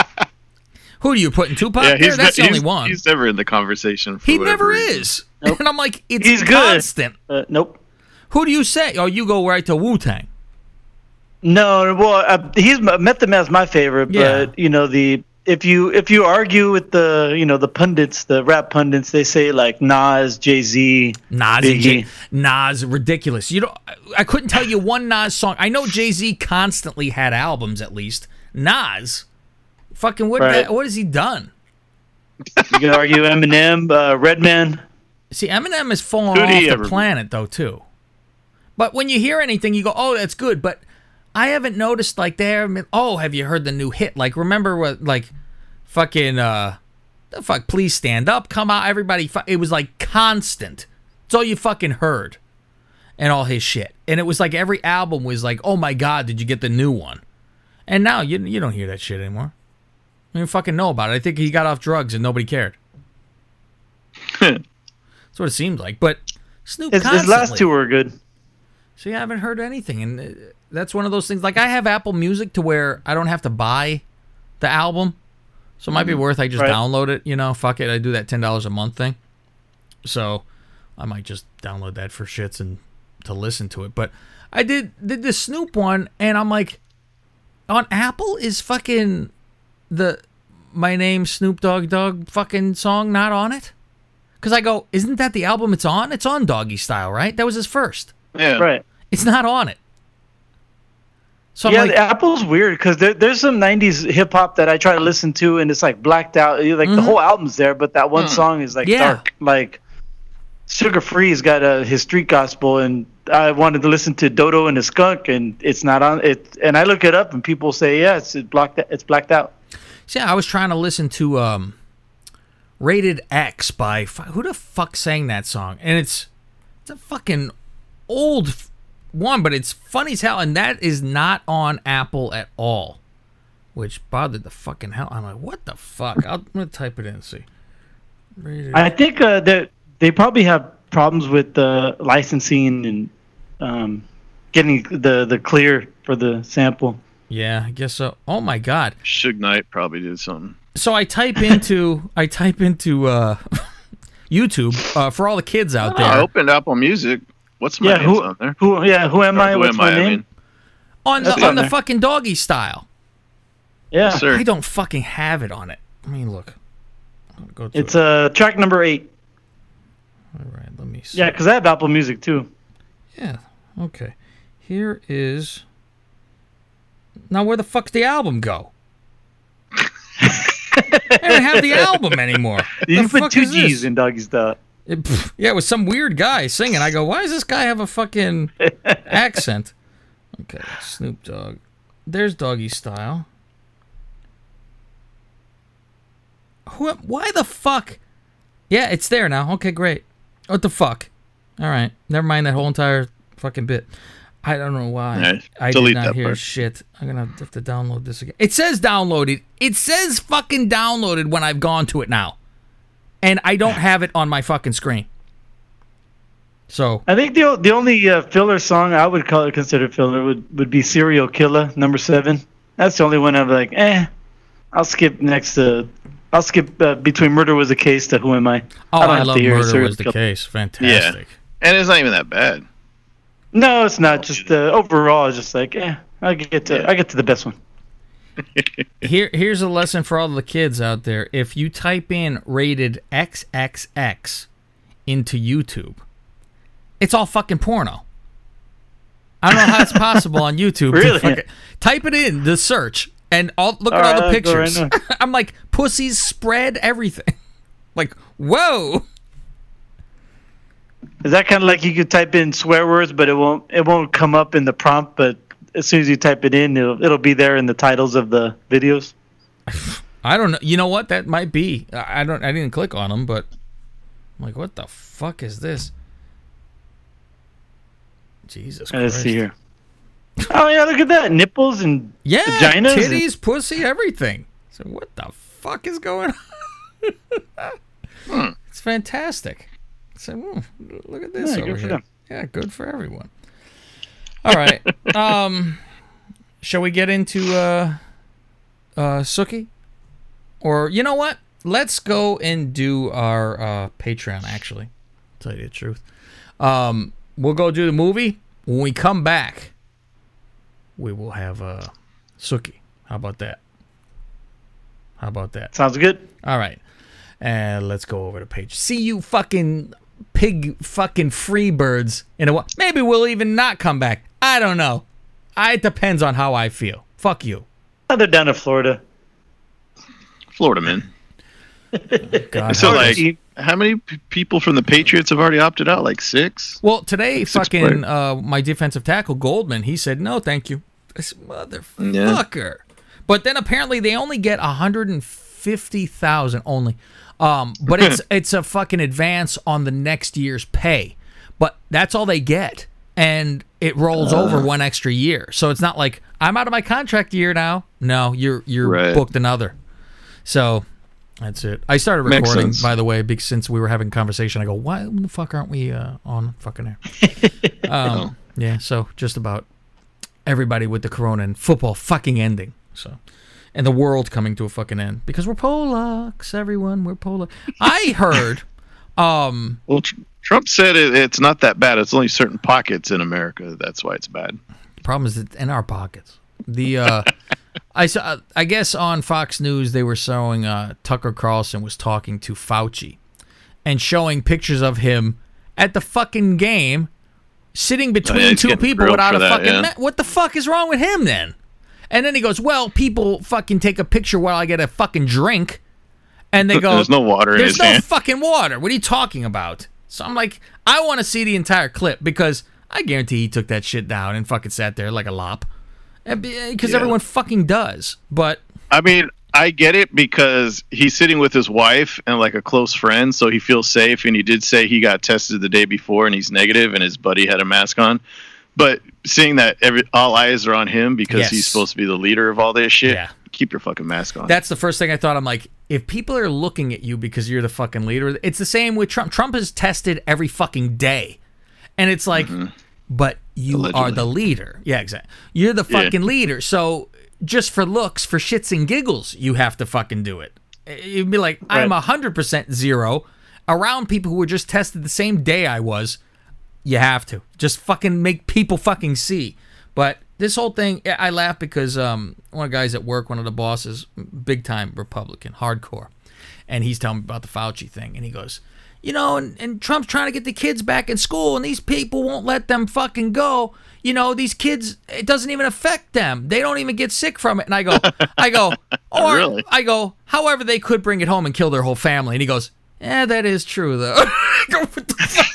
Who do you put in Tupac? Yeah, he's That's ne- the only he's, one. He's never in the conversation. For he never reason. Is. Nope. And I'm like, it's he's constant. Good. Uh, nope. Who do you say? Oh, you go right to Wu-Tang. No, well, uh, he's Method Man's my favorite, yeah. But you know the if you if you argue with the you know the pundits, the rap pundits, they say like Nas, Jay-Z, Nas, Jay- Nas, ridiculous. You know, I couldn't tell you one Nas song. I know Jay-Z constantly had albums, at least. Nas, fucking what? Right. What has he done? You can argue Eminem, uh, Redman. See, Eminem has fallen Who'd off the ever? planet though too. But when you hear anything, you go, "Oh, that's good," but. I haven't noticed, like, they haven't been, oh, have you heard the new hit? Like, remember what, like, fucking, uh, the fuck, Please Stand Up, come out, everybody, fu- it was, like, constant. It's all you fucking heard. And all his shit. And it was, like, every album was, like, oh, my God, did you get the new one? And now, you you don't hear that shit anymore. You don't fucking know about it. I think he got off drugs and nobody cared. That's what it seemed like. But Snoop His, his last two were good. So, yeah, I haven't heard anything, and... Uh, That's one of those things. Like, I have Apple Music to where I don't have to buy the album. So it might be worth I just right. download it. You know, fuck it. I do that ten dollars a month thing. So I might just download that for shits and to listen to it. But I did, did the Snoop one, and I'm like, on Apple is fucking the My Name Snoop Dogg Dogg fucking song not on it? Because I go, isn't that the album it's on? It's on Doggy Style, right? That was his first. Yeah. Right. It's not on it. So yeah, like, Apple's weird because there, there's some nineties hip hop that I try to listen to and it's like blacked out. Like mm-hmm. the whole album's there, but that one mm. song is like yeah. dark. Like Sugar Free's got a, his street gospel, and I wanted to listen to Dodo and the Skunk, and it's not on it. And I look it up, and people say, yeah, it's it blocked. It's blacked out. See, I was trying to listen to um, Rated X by who the fuck sang that song, and it's it's a fucking old. One, but it's funny as hell, and that is not on Apple at all, which bothered the fucking hell. I'm like, what the fuck? I'll, I'm gonna type it in and see. Rated I think uh, that they probably have problems with the uh, licensing and um, getting the, the clear for the sample. Yeah, I guess so. Oh my god, Suge Knight probably did something. So I type into I type into uh, YouTube uh, for all the kids out oh, there. I opened Apple Music. What's my yeah, name on there? Who, yeah, who am I? Who What's am my I, name? I mean. On That's the, on the fucking Doggy Style. Yeah. Yes, sir. I don't fucking have it on it. I mean, look. Go to it's it. uh, track number eight. All right, let me see. Yeah, because I have Apple Music too. Yeah, okay. Here is... Now, where the fuck's the album go? I don't have the album anymore. You put two G's in Doggy Style. It, pff, yeah, it was some weird guy singing. I go, why does this guy have a fucking accent? Okay, Snoop Dogg. There's Doggy Style. Who? Why the fuck? Yeah, it's there now. Okay, great. What the fuck? All right. Never mind that whole entire fucking bit. I don't know why. Right, I did not hear part. Shit. I'm going to have to download this again. It says downloaded. It says fucking downloaded when I've gone to it now. And I don't have it on my fucking screen. So I think the the only uh, filler song I would call it consider filler would, would be Serial Killer, number seven. That's the only one I'm like, eh, I'll skip next to... I'll skip uh, between Murder Was the Case to Who Am I. Oh, I, I love Murder Was the Case. Fantastic. Yeah. And it's not even that bad. No, it's not. Just uh, overall, it's just like, eh, I get to, yeah. I get to the best one. Here, here's a lesson for all the kids out there. If you type in rated triple X into YouTube, it's all fucking porno. I don't know how it's possible on YouTube. Really? Fucking, type it in, the search, and all, look all at right, all the pictures. Right I'm like, pussies spread everything. Like, whoa. Is that kind of like you could type in swear words, but it won't it won't come up in the prompt, but as soon as you type it in, it'll it'll be there in the titles of the videos? I don't know. You know what? That might be. I don't. I didn't click on them, but I'm like, what the fuck is this? Jesus Christ. Let's see here. Oh, yeah, look at that. Nipples and yeah, vaginas. Yeah, titties, and... pussy, everything. So what the fuck is going on? hmm. It's fantastic. So, whoa, look at this yeah, over here. Yeah, good for everyone. All right. um, shall we get into uh, uh, Sookie? Or, you know what? Let's go and do our uh, Patreon, actually. I'll tell you the truth. Um, we'll go do the movie. When we come back, we will have uh, Sookie. How about that? How about that? Sounds good. All right. And let's go over the page. See you fucking... pig fucking free birds in a while. Maybe we'll even not come back. I don't know. I, it depends on how I feel. Fuck you. Oh, they're down in Florida. Florida, man. Oh, so, like, how many p- people from the Patriots have already opted out? Like six? Well, today, like fucking uh, my defensive tackle, Goldman, he said, no, thank you. This motherfucker. Yeah. But then apparently they only get one hundred fifty thousand only. Um, but it's it's a fucking advance on the next year's pay. But that's all they get. And it rolls uh, over one extra year. So it's not like, I'm out of my contract year now. No, you're you're right. Booked another. So that's it. I started recording, by the way, because since we were having a conversation, I go, why the fuck aren't we uh, on fucking air? um, yeah, so just about everybody with the corona and football fucking ending. So... And the world coming to a fucking end. Because we're Polacks, everyone. We're Polacks. I heard... Um, well, tr- Trump said it, it's not that bad. It's only certain pockets in America. That's why it's bad. The problem is it's in our pockets. The uh, I saw. I guess on Fox News, they were showing uh, Tucker Carlson was talking to Fauci. And showing pictures of him at the fucking game, sitting between oh, yeah, two people without a that, fucking... Yeah. Net. What the fuck is wrong with him, then? And then he goes, well, people fucking take a picture while I get a fucking drink. And they go, there's no water in his hand. There's no fucking water. What are you talking about? So I'm like, I want to see the entire clip because I guarantee he took that shit down and fucking sat there like a lop. Because yeah. Everyone fucking does. But I mean, I get it because he's sitting with his wife and like a close friend. So he feels safe. And he did say he got tested the day before and he's negative and his buddy had a mask on. But seeing that every all eyes are on him because yes. He's supposed to be the leader of all this shit, yeah. Keep your fucking mask on. That's the first thing I thought. I'm like, if people are looking at you because you're the fucking leader, it's the same with Trump. Trump is tested every fucking day. And it's like, mm-hmm. But you Allegedly. Are the leader. Yeah, exactly. You're the fucking yeah. leader. So just for looks, for shits and giggles, you have to fucking do it. You'd be like, right. I'm one hundred percent zero around people who were just tested the same day I was. You have to. Just fucking make people fucking see. But this whole thing, I laugh because um, one of the guys at work, one of the bosses, big time Republican, hardcore, and he's telling me about the Fauci thing, and he goes, you know, and, and Trump's trying to get the kids back in school, and these people won't let them fucking go. You know, these kids, it doesn't even affect them. They don't even get sick from it. And I go, I go, or really? I go, however, they could bring it home and kill their whole family. And he goes, eh, that is true, though. I go, what the fuck?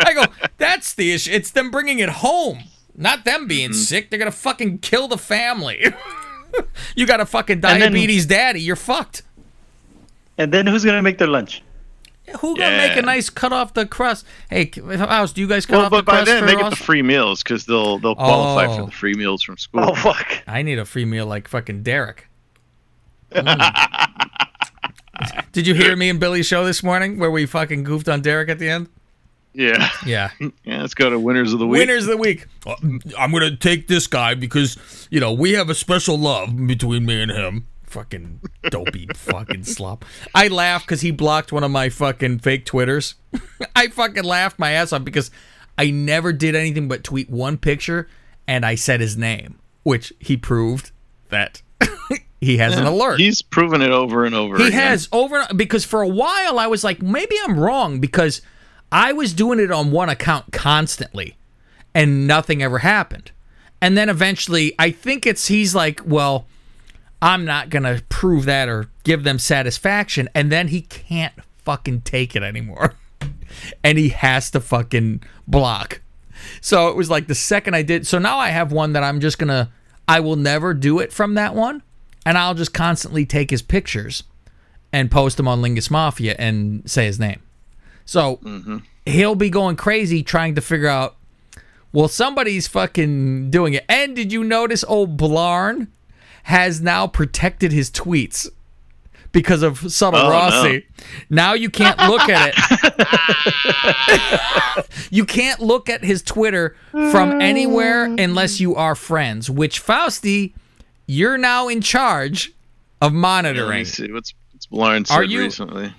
I go, that's the issue. It's them bringing it home, not them being mm-hmm. sick. They're going to fucking kill the family. You got a fucking diabetes then, daddy. You're fucked. And then who's going to make their lunch? Who gonna yeah. make a nice cut off the crust? Hey, House, do you guys cut well, off the crust? Well, but by then they get the free meals because they'll they'll qualify oh. for the free meals from school. Oh fuck! I need a free meal like fucking Derek. Mm. Did you hear me and Billy's show this morning where we fucking goofed on Derek at the end? Yeah. Yeah. Yeah. Let's go to winners of the week. Winners of the week. Uh, I'm gonna take this guy because you know we have a special love between me and him. Fucking dopey fucking slop. I laughed because he blocked one of my fucking fake Twitters. I fucking laughed my ass off because I never did anything but tweet one picture and I said his name, which he proved that he has yeah, an alert. He's proven it over and over. He again. has over because for a while I was like, maybe I'm wrong because I was doing it on one account constantly and nothing ever happened. And then eventually I think it's he's like, well, I'm not going to prove that or give them satisfaction. And then he can't fucking take it anymore. And he has to fucking block. So it was like the second I did. So now I have one that I'm just going to, I will never do it from that one. And I'll just constantly take his pictures and post them on Lingus Mafia and say his name. So mm-hmm. he'll be going crazy trying to figure out, well, somebody's fucking doing it. And did you notice old Blarn has now protected his tweets because of subtle oh, Rossi. No. Now you can't look at it. You can't look at his Twitter from anywhere unless you are friends, which, Fausty, you're now in charge of monitoring. Yeah, let me see. What's, what's Blarn said are you, recently?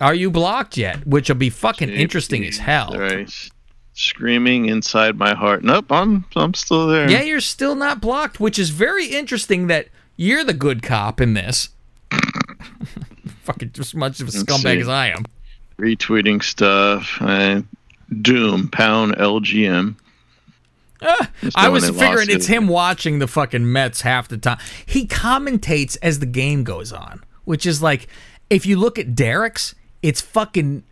Are you blocked yet? Which will be fucking J P, interesting as hell. Right. Screaming inside my heart. Nope, I'm I'm still there. Yeah, you're still not blocked, which is very interesting that you're the good cop in this. Fucking just as much of a scumbag as I am. Retweeting stuff. Uh, Doom, pound L G M. Uh, I was figuring it's it. him watching the fucking Mets half the time. He commentates as the game goes on, which is like, if you look at Derek's, it's fucking...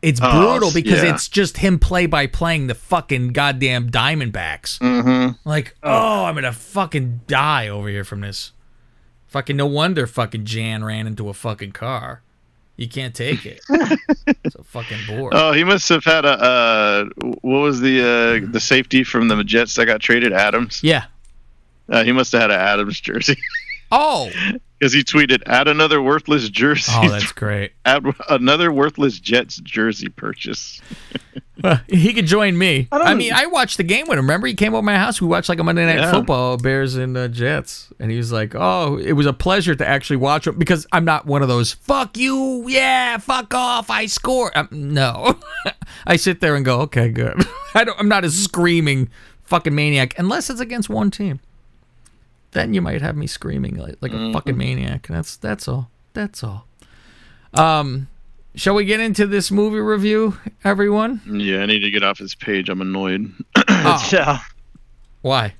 It's brutal oh, because yeah. it's just him play by playing the fucking goddamn Diamondbacks. Mm-hmm. Like, oh, I'm going to fucking die over here from this. Fucking no wonder fucking Jan ran into a fucking car. You can't take it. So fucking bored. Oh, he must have had a, uh, what was the uh, the safety from the Jets that got traded? Adams? Yeah. Uh, he must have had an Adams jersey. Oh, because he tweeted, add another worthless jersey. Oh, that's great. Add another worthless Jets jersey purchase. Well, he could join me. I, I mean, I watched the game with him. Remember, he came over to my house. We watched like a Monday Night yeah. Football, Bears and uh, Jets. And he was like, oh, it was a pleasure to actually watch it because I'm not one of those, fuck you, yeah, fuck off, I score. Um, no. I sit there and go, okay, good. I don't, I'm not a screaming fucking maniac unless it's against one team. Then you might have me screaming like, like a mm-hmm. fucking maniac. That's that's all. That's all. Um, shall we get into this movie review, everyone? Yeah, I need to get off this page. I'm annoyed. Oh. Yeah. Why?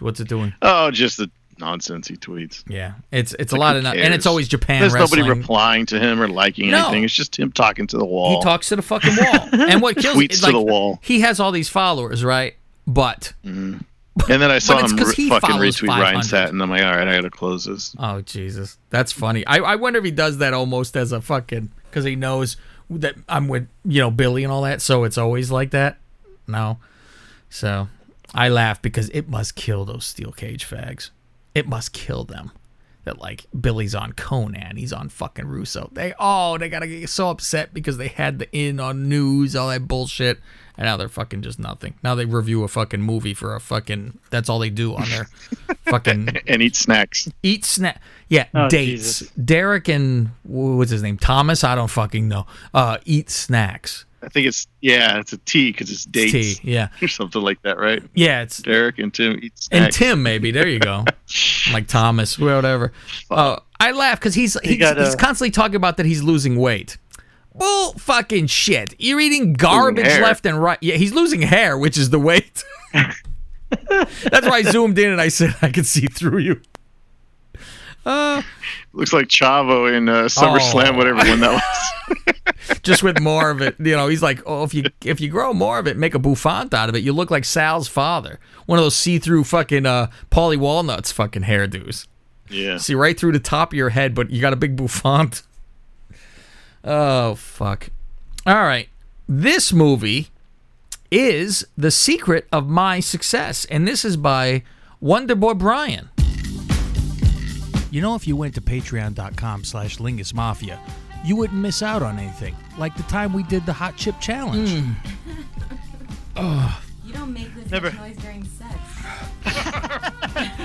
What's it doing? Oh, just the nonsense he tweets. Yeah, it's it's like, a lot of no- and it's always Japan. There's wrestling. Nobody replying to him or liking no. anything. It's just him talking to the wall. He talks to the fucking wall. And what kills me is like, to the wall. He has all these followers, right? But. Mm. And then I saw him re- fucking retweet Ryan Satin. I'm like, all right, I gotta close this. Oh, Jesus. That's funny. I, I wonder if he does that almost as a fucking... Because he knows that I'm with, you know, Billy and all that, so it's always like that. No. So, I laugh because it must kill those steel cage fags. It must kill them. That, like, Billy's on Conan. He's on fucking Russo. They, oh, they gotta get so upset because they had the in on news, all that bullshit. And now they're fucking just nothing. Now they review a fucking movie for a fucking... That's all they do on their fucking... And eat snacks. Eat snack. Yeah, oh, dates. Jesus. Derek and... What's his name? Thomas? I don't fucking know. Uh, eat snacks. I think it's... Yeah, it's a T because it's dates. It's T, yeah. Or something like that, right? Yeah, it's... Derek and Tim eat snacks. And Tim, maybe. There you go. Like Thomas, whatever. Uh, I laugh because he's, he, he got, uh... he's constantly talking about that he's losing weight. Bull fucking shit. You're eating garbage left and right. Yeah, he's losing hair, which is the weight. That's why I zoomed in and I said I could see through you. Uh, Looks like Chavo in uh, SummerSlam, oh. whatever one that was. Just with more of it, you know. He's like, oh, if you if you grow more of it, make a bouffant out of it. You look like Sal's father, one of those see-through fucking uh, Paulie Walnuts fucking hairdos. Yeah, see right through the top of your head, but you got a big bouffant. Oh fuck! All right, this movie is The Secret of My Success, and this is by Wonderboy Brian. You know, if you went to patreon.com slash Lingus Mafia, you wouldn't miss out on anything, like the time we did the Hot Chip Challenge. Mm. Oh. You don't make this Never. noise during sex.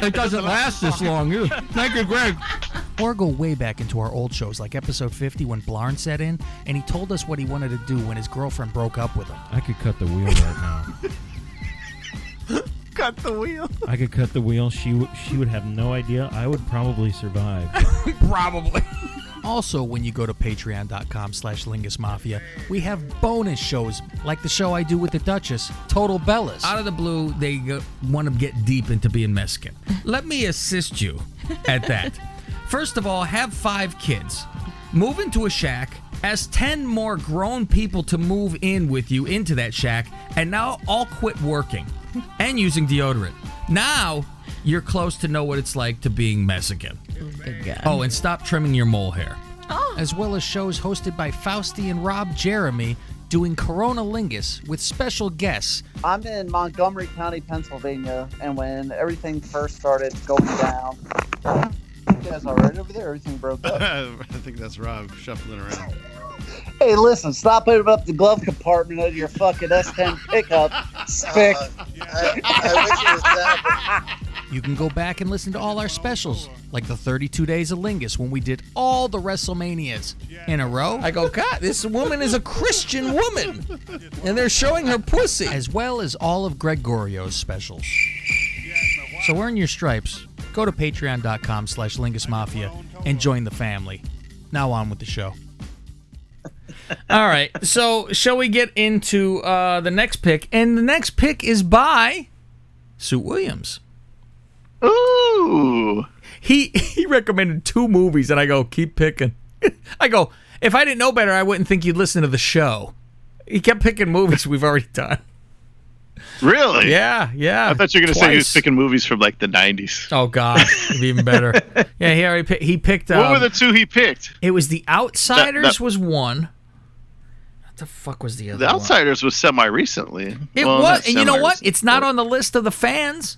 It doesn't last this long. Thank you, Greg. Or go way back into our old shows, like episode fifty when Blarn sat in, and he told us what he wanted to do when his girlfriend broke up with him. I could cut the wheel right now. Cut the wheel. I could cut the wheel. She w- she would have no idea. I would probably survive. Probably. Also, when you go to patreon.com slash Lingus Mafia, we have bonus shows like the show I do with the Duchess, Total Bellas. Out of the blue, they go- want to get deep into being Mexican. Let me assist you at that. First of all, have five kids. Move into a shack. Ask ten more grown people to move in with you into that shack. And now all quit working. And using deodorant. Now, you're close to know what it's like to being Mexican. Again. Oh, and stop trimming your mole hair. Oh. As well as shows hosted by Fausty and Rob Jeremy doing Corona Lingus with special guests. I'm in Montgomery County, Pennsylvania, and when everything first started going down, you guys all right over there? Everything broke up. I think that's Rob shuffling around. Hey, listen, stop putting up the glove compartment of your fucking S ten pickup, spick. Uh, I, I wish it was that. You can go back and listen to all our specials, like the thirty-two Days of Lingus, when we did all the WrestleManias in a row. I go, God, this woman is a Christian woman, and they're showing her pussy. As well as all of Gregorio's specials. So earn your stripes. Go to patreon.com slash Lingus Mafia and join the family. Now on with the show. All right, so shall we get into uh, the next pick? And the next pick is by Sue Williams. Ooh. He he recommended two movies, and I go, keep picking. I go, if I didn't know better, I wouldn't think you'd listen to the show. He kept picking movies we've already done. Really? Yeah, yeah. I thought you were going to say he was picking movies from, like, the nineties. Oh, God. It'd be even better. Yeah, he already picked. He picked um, what were the two he picked? It was The Outsiders that, that- was one. What the fuck was the other one? The Outsiders one? was semi-recently. It well, was. And you know what? It's not on the list of the fans.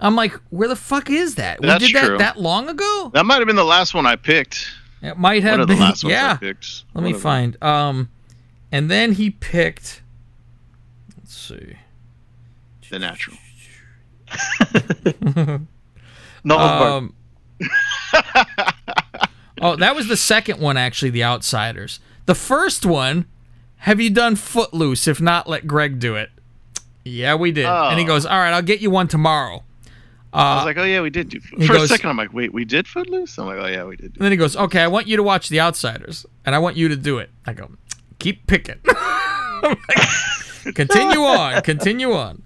I'm like, where the fuck is that? That's we did that true. that long ago? That might have been the last one I picked. It might have one been. Of the last ones yeah. I picked. Let one me find. Them. Um, And then he picked... Let's see. The Natural. No, um, oh, that was the second one, actually, The Outsiders. The first one... Have you done Footloose? If not, let Greg do it. Yeah, we did. Oh. And he goes, all right, I'll get you one tomorrow. Uh, I was like, oh, yeah, we did do Footloose. For goes, a second, I'm like, wait, we did Footloose? I'm like, oh, yeah, we did do And then he goes, okay, I want you to watch The Outsiders, and I want you to do it. I go, keep picking. I'm like, continue on, continue on.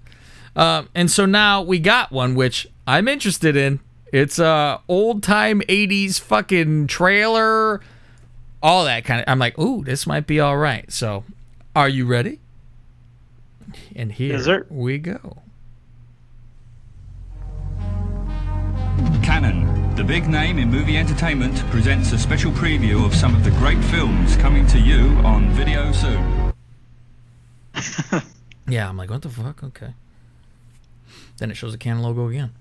Um, and so now we got one, which I'm interested in. It's uh, old-time eighties fucking trailer... All that kind of... I'm like, ooh, this might be all right. So, are you ready? And here there- we go. Canon, the big name in movie entertainment, presents a special preview of some of the great films coming to you on video soon. Yeah, I'm like, what the fuck? Okay. Then it shows the Canon logo again.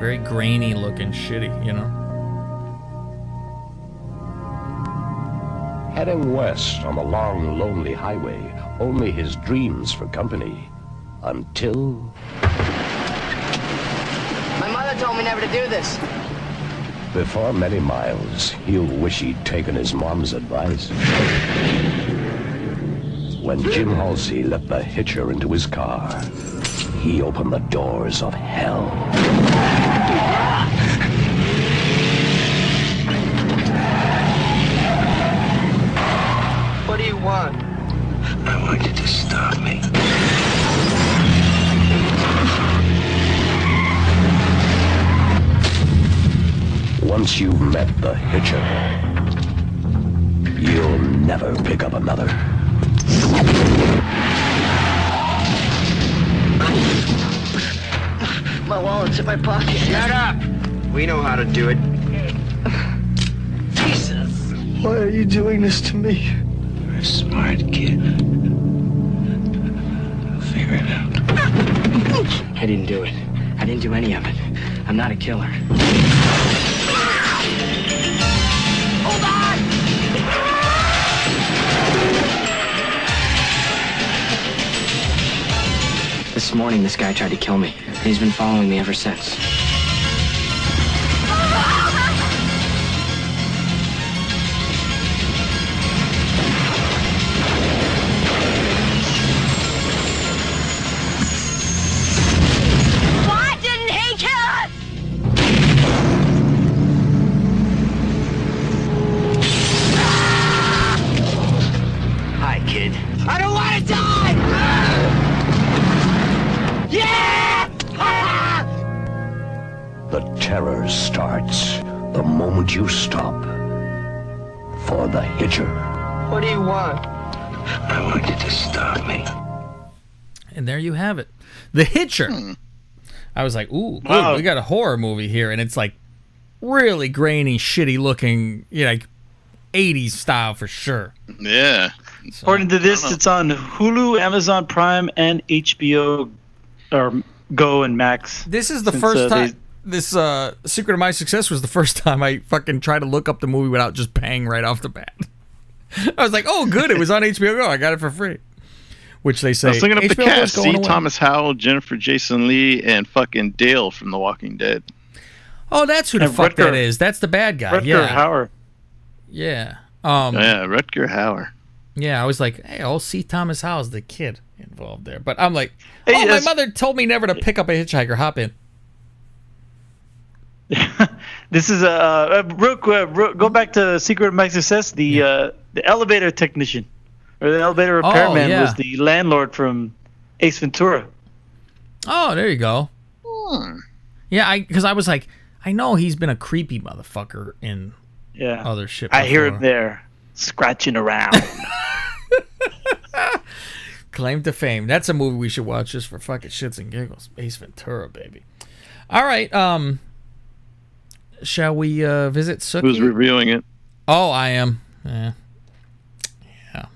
Very grainy looking, shitty, you know. Heading west on the long, lonely highway, only his dreams for company, until... My mother told me never to do this. Before many miles, he'll wish he'd taken his mom's advice. When Jim Halsey let the hitcher into his car, he opened the doors of hell. want? I want you to stop me. Once you've met the hitcher, you'll never pick up another. My wallet's in my pocket. Shut up! We know how to do it. Jesus! Why are you doing this to me? You're a smart kid. I'll figure it out. I didn't do it. I didn't do any of it. I'm not a killer. This morning, this guy tried to kill me, and he's been following me ever since. Why didn't he kill us? Hi, kid. I don't want to die! Yeah! Ah! The terror starts the moment you stop for the hitcher. What do you want? I want you to stop me. And there you have it. The Hitcher. Hmm. I was like, ooh, wow. Ooh, we got a horror movie here. And it's like really grainy, shitty looking, you know, like eighties style for sure. Yeah. So, according to this, it's on Hulu, Amazon Prime, and H B O or Go and Max. This is the Since, first uh, time. They... This uh, Secret of My Success was the first time I fucking tried to look up the movie without just paying right off the bat. I was like, oh, good. It was on H B O Go. I got it for free. Which they say. I was looking up the cast. See Thomas Howell, Jennifer Jason Leigh, and fucking Dale from The Walking Dead. Oh, that's who the and fuck Rutger, that is. That's the bad guy. Rutger yeah. Hauer. Yeah. Um, oh, yeah, Rutger Hauer. Yeah, I was like, hey, old C. Thomas Howell's the kid involved there. But I'm like, oh, hey, my mother told me never to pick up a hitchhiker. Hop in. This is a uh, uh, Rook. Uh, Rook, go back to Secret of My Success. The yeah. uh, the elevator technician or the elevator repairman oh, yeah. was the landlord from Ace Ventura. Oh, there you go. Hmm. Yeah, I because I was like, I know he's been a creepy motherfucker in yeah. other shit. Before. I hear him there scratching around. Claim to fame. That's a movie we should watch just for fucking shits and giggles. Ace Ventura, baby. All right. Um, shall we uh, visit Sookie? Who's reviewing it? Oh, I am. Yeah. yeah.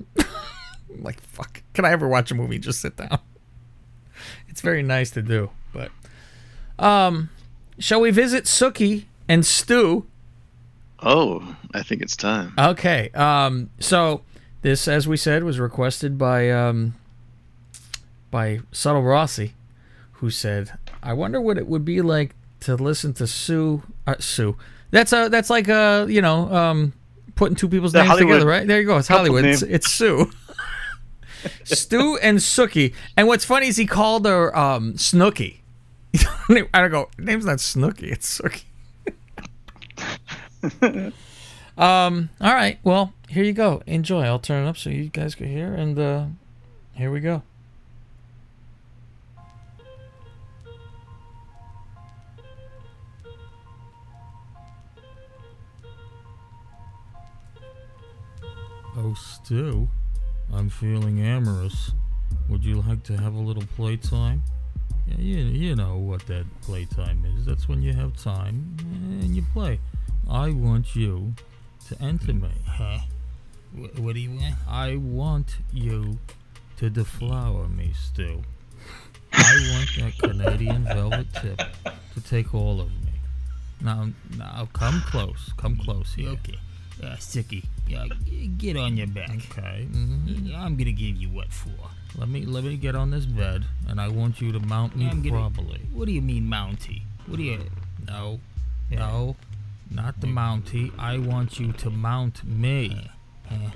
Like, fuck. Can I ever watch a movie? Just sit down. It's very nice to do, but um, shall we visit Sookie and Stu? Oh, I think it's time. Okay. Um. So this, as we said, was requested by um. by Subtle Rossi, who said, "I wonder what it would be like to listen to Sue." Uh, Sue. That's a. That's like a. You know. Um. Putting two people's the names Hollywood. Together, right? There you go. It's Hollywood. It's, it's Sue. Stu and Sookie. And what's funny is he called her um Snookie. I go. Name's not Snookie. It's Sookie. um. All right. Well, here you go. Enjoy. I'll turn it up so you guys can hear. And uh, here we go. Oh, Stu, I'm feeling amorous. Would you like to have a little playtime? Yeah, you, you know what that playtime is. That's when you have time and you play. I want you to enter me. Huh? What do you want? I want you to deflower me, Stu. I want that Canadian velvet tip to take all of me. Now, now, come close. Come close here. Okay. Uh, Sookie, uh, get on your back. Okay. Mm-hmm. I'm gonna give you what for. Let me let me get on this bed, and I want you to mount me gonna, properly. What do you mean, Mountie? What do you? No, yeah. no. Not the Mountie. I want you to mount me. Uh, uh,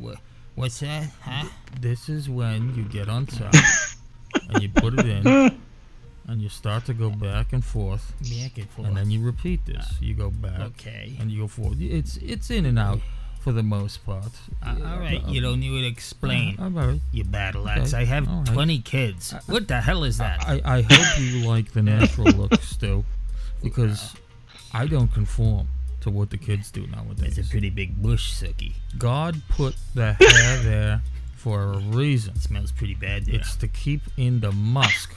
what, what's that? Huh? This is when you get on top and you put it in, and you start to go back and forth, back and forth, and then you repeat this. You go back, okay, and you go forward. It's it's in and out for the most part. Uh, yeah, all right, uh, you don't need to explain. Uh, all right. You battle axe. Okay. I have right. twenty kids. Uh, what the hell is that? I, I, I hope you like the natural look, Stu, because I don't conform to what the kids do nowadays. It's a pretty big bush, Sookie. God put the hair there for a reason. It smells pretty bad there. It's to keep in the musk,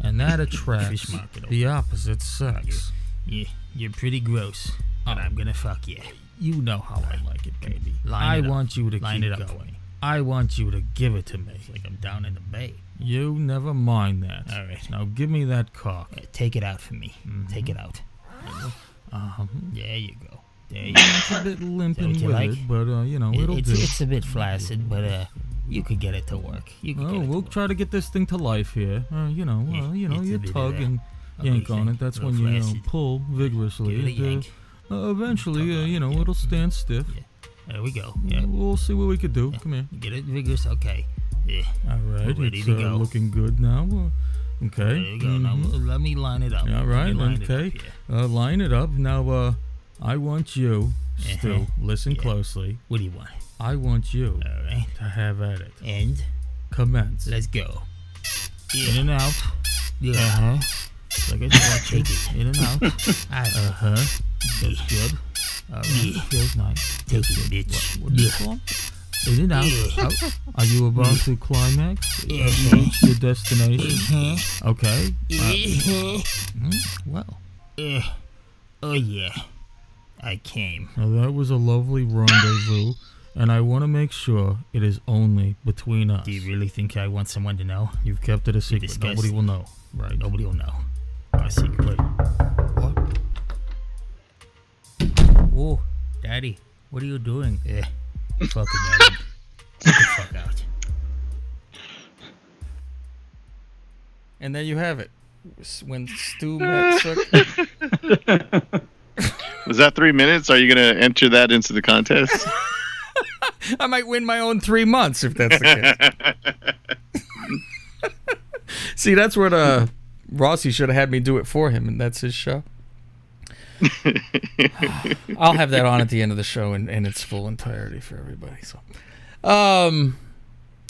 and that attracts the opposite sex. You're, you're pretty gross, but oh. I'm gonna fuck you. You know how I like it, baby. Line I it want up. you to Line keep it up going. I want you to give it to me. It's like I'm down in the bay. You never mind that. All right. Now give me that cock. Yeah, take it out for me. Mm-hmm. Take it out. Um, there you go. There you go. It's a bit limping with like? it, but, uh, you know, it, it'll it's, do. It's a bit flaccid, but, uh... you could get it to work. You could oh, get it we'll to try work. to get this thing to life here. Uh, you know, well, you know, it's you tug and yank on it. That's when you, you know, pull vigorously. And, uh, uh, eventually, uh, you know, yeah. it'll stand stiff. Yeah. There we go. Yeah. We'll see what we could do. Yeah. Come here. Get it vigorous. Okay. Yeah. All right. We're ready it's to go. Uh, looking good now. Well, okay. There you go. Mm-hmm. Now we'll, let me line it up. All right. Line okay. It up, yeah. uh, line it up. Now, uh, I want you uh-huh. still listen yeah. closely. What do you want? I want you All right. to have at it. And? Commence. Let's go. Yeah. In and out. Yeah. Uh-huh. Like I said, in and out. Uh-huh. That's good. All right. Yeah. Feels nice. Take That's it, good. bitch. What, what yeah. do you call? In and out. Yeah. out. Are you about yeah. to climax? Yeah. Uh-huh. Reach your destination? Uh-huh. Okay. Uh-huh. Mm-hmm. Well. Uh, oh, yeah. I came. Now, that was a lovely rendezvous. And I want to make sure it is only between us. Do you really think I want someone to know? You've kept it a secret. Nobody will know. Right. Nobody will know. Our secret. What? Oh, Daddy. What are you doing? Eh. Fucking Daddy. Get the fuck out. And there you have it. When Stu met Sookie. Was that three minutes? Are you going to enter that into the contest? I might win my own three months if that's the case. See, that's what uh, Rossi should have had me do it for him, and that's his show. I'll have that on at the end of the show in, in its full entirety for everybody. So, um,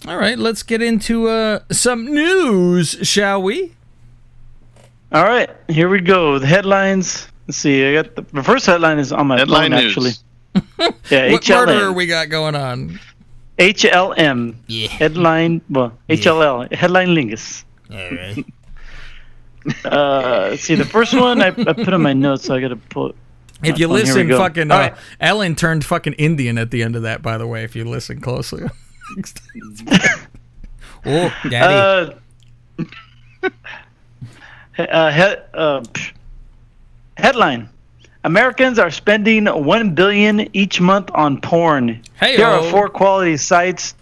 all right, let's get into uh, some news, shall we? All right, here we go. The headlines. Let's see. I got the, the first headline is on my headline phone, news. actually. Yeah, what H L M murder we got going on? H L M Yeah. Headline, well, yeah. H L L Headline Lingus. All right. uh, see, the first one I, I put on my notes, so I got to pull it. If you phone. listen, fucking, uh, right. Ellen turned fucking Indian at the end of that, by the way, if you listen closely. Oh, Daddy. Uh, uh, he, uh, headline. Americans are spending one billion dollars each month on porn. Hey-o. There are four quality sites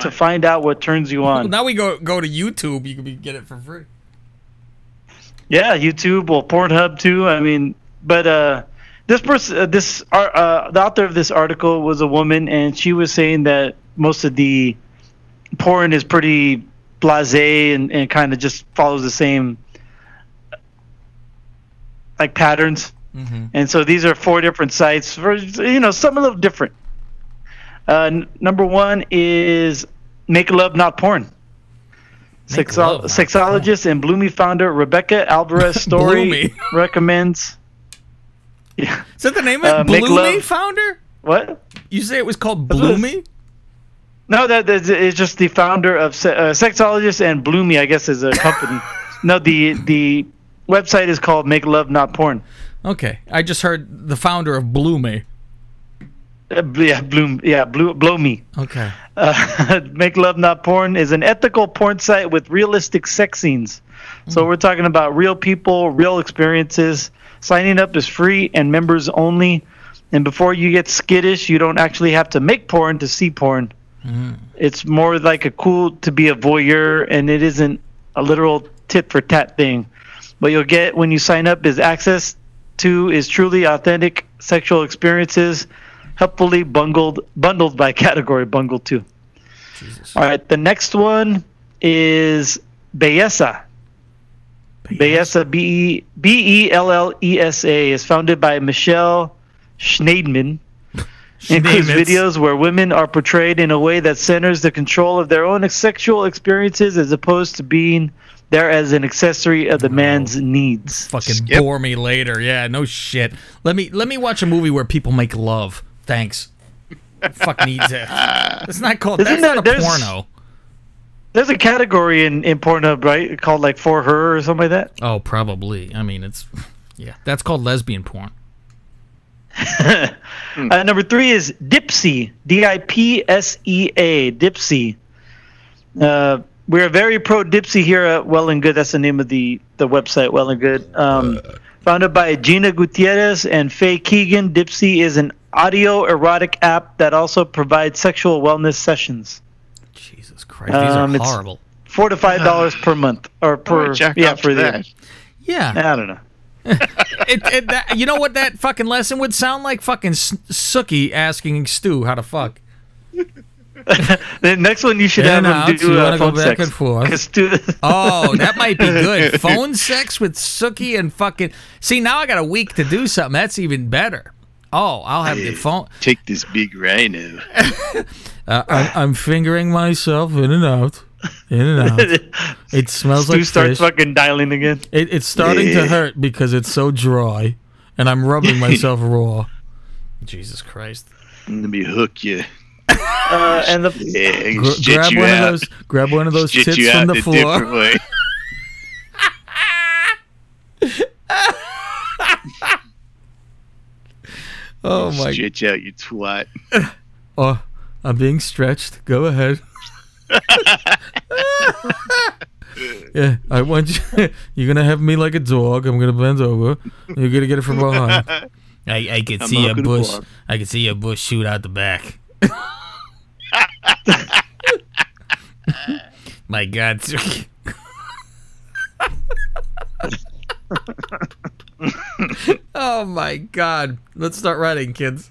to find out what turns you on. Well, now we go go to YouTube. You can get it for free. Yeah, YouTube or Pornhub too. I mean, but uh, this person, uh, this uh, the author of this article was a woman, and she was saying that most of the porn is pretty blasé and, and kind of just follows the same like patterns. Mm-hmm. And so these are four different sites for, you know, some a little different. Uh, n- number one is Make Love Not Porn. Sexo- love, not sexologist porn. And Bloomy founder Rebecca Alvarez Story recommends. Yeah. Is that the name of uh, Bloomy founder? What? You say it was called Bloomy? No, that, that it's just the founder of se- uh, sexologist and Bloomy, I guess, is a company. No, the the website is called Make Love Not Porn. Okay, I just heard the founder of Bloomy. Uh, yeah, Bloom. Yeah, Blue, Bloomy. Okay. Uh, Make Love Not Porn is an ethical porn site with realistic sex scenes. Mm. So we're talking about real people, real experiences. Signing up is free and members only. And before you get skittish, you don't actually have to make porn to see porn. Mm. It's more like a cool to be a voyeur, and it isn't a literal tit for tat thing. What you'll get when you sign up is access Two is truly authentic sexual experiences, helpfully bungled, bundled by category, bungled two. Jesus. All right, the next one is Belleza. Belleza, B E L L E S A, is founded by Michelle Schneidman. includes videos where women are portrayed in a way that centers the control of their own sexual experiences as opposed to being there as an accessory of the man's oh, needs. Fucking Skip. Bore me later. Yeah, no shit. Let me let me watch a movie where people make love. Thanks. Fuck needs it. It's not called. Isn't that's that, not a porno. There's a category in, in Pornhub, right? Called like For Her or something like that? Oh, probably. I mean, it's... Yeah. That's called lesbian porn. mm. uh, number three is Dipsea. D I P S E A. Dipsea. Uh, we're very pro-Dipsea here at Well and Good. That's the name of the, the website, Well and Good. Um, uh. Founded by Gina Gutierrez and Faye Keegan, Dipsea is an audio erotic app that also provides sexual wellness sessions. Jesus Christ, these um, are horrible. It's four to five dollars uh, per month, or per yeah for that. The, yeah, I don't know. it, it, that, you know what that fucking lesson would sound like? Fucking Sookie asking Stu how to fuck. The next one you should In have him do you uh, phone go back sex. And forth. Oh, that might be good. Phone sex with Sookie and fucking. See, now I got a week to do something. That's even better. Oh, I'll have hey, the phone. Take this big rhino. uh, I, I'm fingering myself in and out, in and out. It smells Stu like fish. Starts fucking dialing again. It, it's starting yeah. to hurt because it's so dry, and I'm rubbing myself raw. Jesus Christ! Let me hook you. Uh, and the yeah, gra- grab one out. of those. Grab one of those shit tits from the, the floor. Oh my! Stretch out, you twat. Oh, I'm being stretched. Go ahead. Yeah, I want you. You're gonna have me like a dog. I'm gonna bend over. You're gonna get it from behind. I, I can I'm see a bush. Walk. I can see a bush shoot out the back. My God. Oh my God. Let's start writing, kids.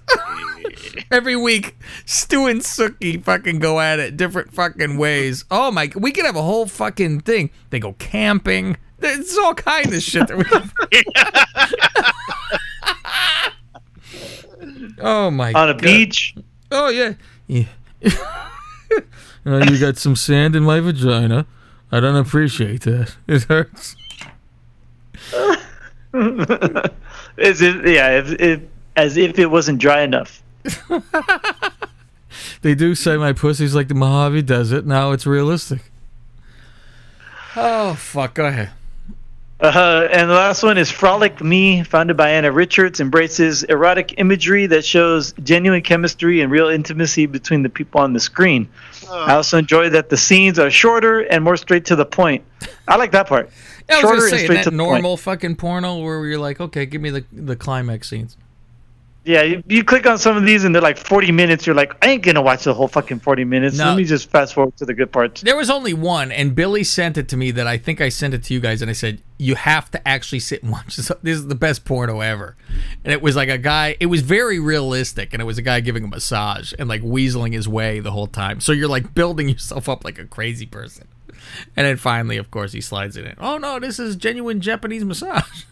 Every week, Stu and Sookie fucking go at it different fucking ways. Oh my, we could have a whole fucking thing. They go camping. It's all kinds of shit that we have. Oh my God. On a God. Beach. Oh yeah. Yeah. You got some sand in my vagina. I don't appreciate that. It hurts. As if, yeah, if, if, as if it wasn't dry enough. They do say my pussy's like the Mojave Desert. Now it's realistic. Oh, fuck. Go ahead. Uh, and the last one is Frolic Me, founded by Anna Richards, embraces erotic imagery that shows genuine chemistry and real intimacy between the people on the screen. Oh. I also enjoy that the scenes are shorter and more straight to the point. I like that part. Yeah, shorter I was gonna say, and straight that to the normal point. Fucking porno where you're like, okay, give me the, the climax scenes. Yeah, you, you click on some of these and they're like forty minutes. You're like, I ain't going to watch the whole fucking forty minutes. No. Let me just fast forward to the good parts. There was only one, and Billy sent it to me that I think I sent it to you guys, and I said, you have to actually sit and watch this. This is the best porno ever. And it was like a guy. It was very realistic, and it was a guy giving a massage and like weaseling his way the whole time. So you're like building yourself up like a crazy person. And then finally, of course, he slides it in. Oh, no, this is genuine Japanese massage.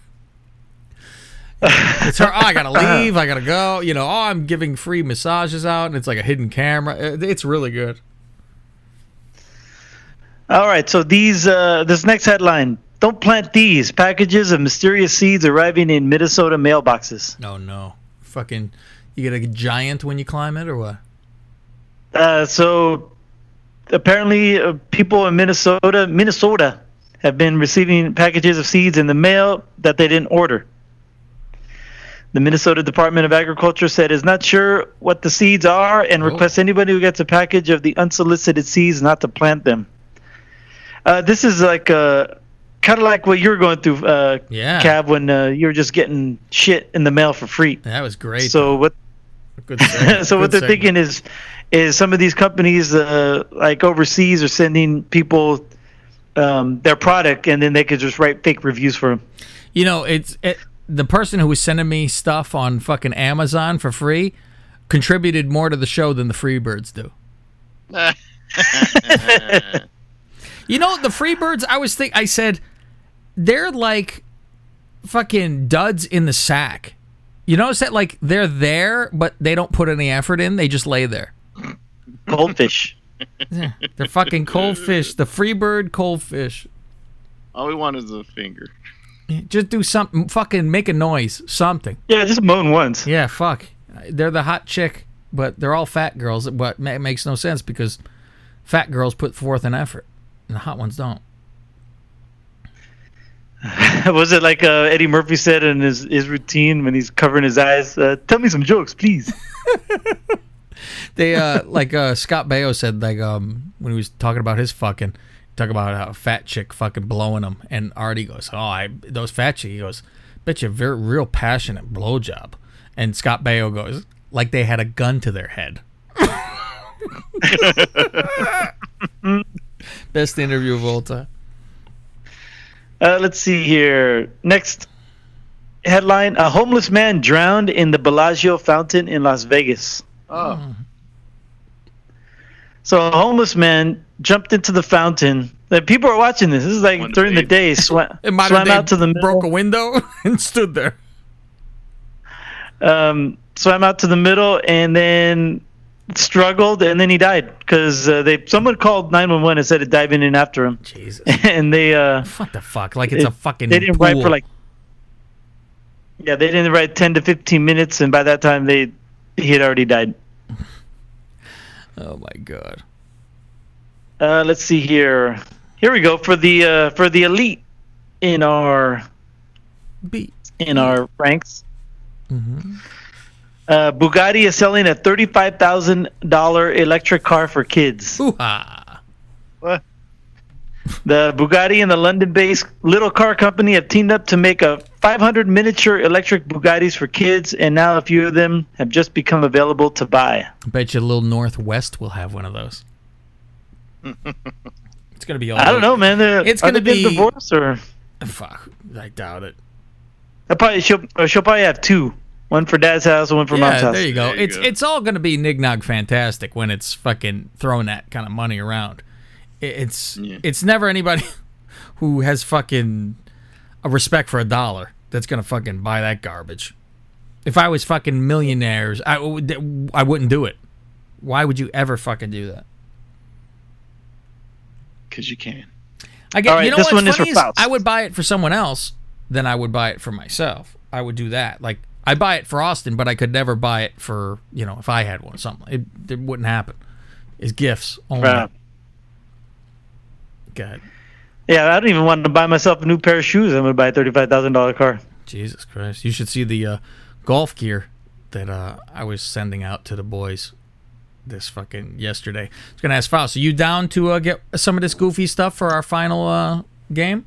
It's her. Oh, I gotta leave. I gotta go. You know. Oh, I'm giving free massages out, and it's like a hidden camera. It's really good. All right. So these. Uh, this next headline: Don't plant these packages of mysterious seeds arriving in Minnesota mailboxes. No, no. Fucking. You get a giant when you climb it, or what? Uh. So, apparently, uh, people in Minnesota, Minnesota, have been receiving packages of seeds in the mail that they didn't order. The Minnesota Department of Agriculture said it's not sure what the seeds are and oh. requests anybody who gets a package of the unsolicited seeds not to plant them. Uh, this is like uh, kind of like what you were going through, uh, yeah. Cav, when uh, you were just getting shit in the mail for free. That was great. So though. what? Good so Good what they're segment. thinking is, is some of these companies, uh, like overseas, are sending people um, their product, and then they could just write fake reviews for them. You know, it's. It- The person who was sending me stuff on fucking Amazon for free contributed more to the show than the Freebirds do. You know, the Freebirds, I was think I said, they're like fucking duds in the sack. You notice that, like, they're there, but they don't put any effort in. They just lay there. Cold fish. Yeah, they're fucking cold fish. The Freebird cold fish. All we want is a finger. Just do something. Fucking make a noise. Something. Yeah, just moan once. Yeah, fuck. They're the hot chick, but they're all fat girls. But it makes no sense because fat girls put forth an effort, and the hot ones don't. Was it like uh, Eddie Murphy said in his, his routine when he's covering his eyes? Uh, Tell me some jokes, please. They uh, like uh, Scott Baio said, like um, when he was talking about his fucking, talk about how a fat chick fucking blowing him, and Artie goes, "Oh, I those fat chick." He goes, "Bet you a very real passionate blowjob." And Scott Baio goes, "Like they had a gun to their head." Best interview of all time. Uh, let's see here. Next headline: a homeless man drowned in the Bellagio fountain in Las Vegas. Oh. So a homeless man jumped into the fountain. Like, people are watching this. This is like during the day. Swam, it might swam out to the middle. Broke a window and stood there. Um, swam out to the middle and then struggled, and then he died because uh, they someone called nine one one and said to dive in and after him. Jesus. And they uh, what the fuck? Like it's it, a fucking. They didn't pool. Write for like. Yeah, they didn't write ten to fifteen minutes, and by that time they he had already died. Oh my god. Uh, let's see here. Here we go for the uh, for the elite in our beat in our ranks. Mm-hmm. Uh, Bugatti is selling a thirty-five thousand dollars electric car for kids. Ooh-ha. What? The Bugatti and the London-based little car company have teamed up to make a five hundred miniature electric Bugattis for kids, and now a few of them have just become available to buy. I bet you Little Northwest will have one of those. It's going to be all I don't know, man. They're, it's going to be divorced or fuck, I doubt it. I probably she'll, she'll probably have two. One for dad's house and one for yeah, mom's house. There you go. There you it's go. It's all going to be Nig-Nog fantastic when it's fucking throwing that kind of money around. It's yeah. It's never anybody who has fucking a respect for a dollar that's going to fucking buy that garbage. If I was fucking millionaires, I, would, I wouldn't do it. Why would you ever fucking do that? Because you can. I get, right, you know this what's one funny is, is I would buy it for someone else than I would buy it for myself. I would do that. Like, I buy it for Austin, but I could never buy it for, you know, if I had one or something. It, it wouldn't happen. It's gifts only. Right. Go ahead. Yeah, I don't even want to buy myself a new pair of shoes. I'm going to buy a thirty-five thousand dollars car. Jesus Christ. You should see the uh, golf gear that uh, I was sending out to the boys this fucking yesterday. I was going to ask Faust, so you down to uh, get some of this goofy stuff for our final uh, game?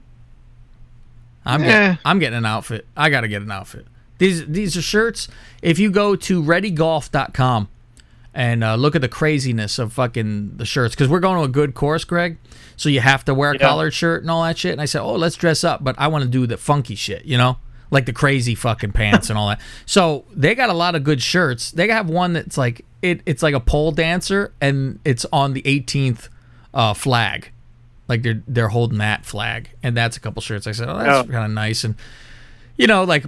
I'm, yeah. getting, I'm getting an outfit. I got to get an outfit. These these are shirts. If you go to ready golf dot com and uh, look at the craziness of fucking the shirts, because we're going to a good course, Greg, so you have to wear a yeah. collared shirt and all that shit. And I said, oh, let's dress up, but I want to do the funky shit, you know, like the crazy fucking pants and all that. So they got a lot of good shirts. They have one that's like it. It's like a pole dancer, and it's on the eighteenth uh, flag, like they're they're holding that flag, and that's a couple shirts. I said, oh, that's oh. kind of nice. And you know, like,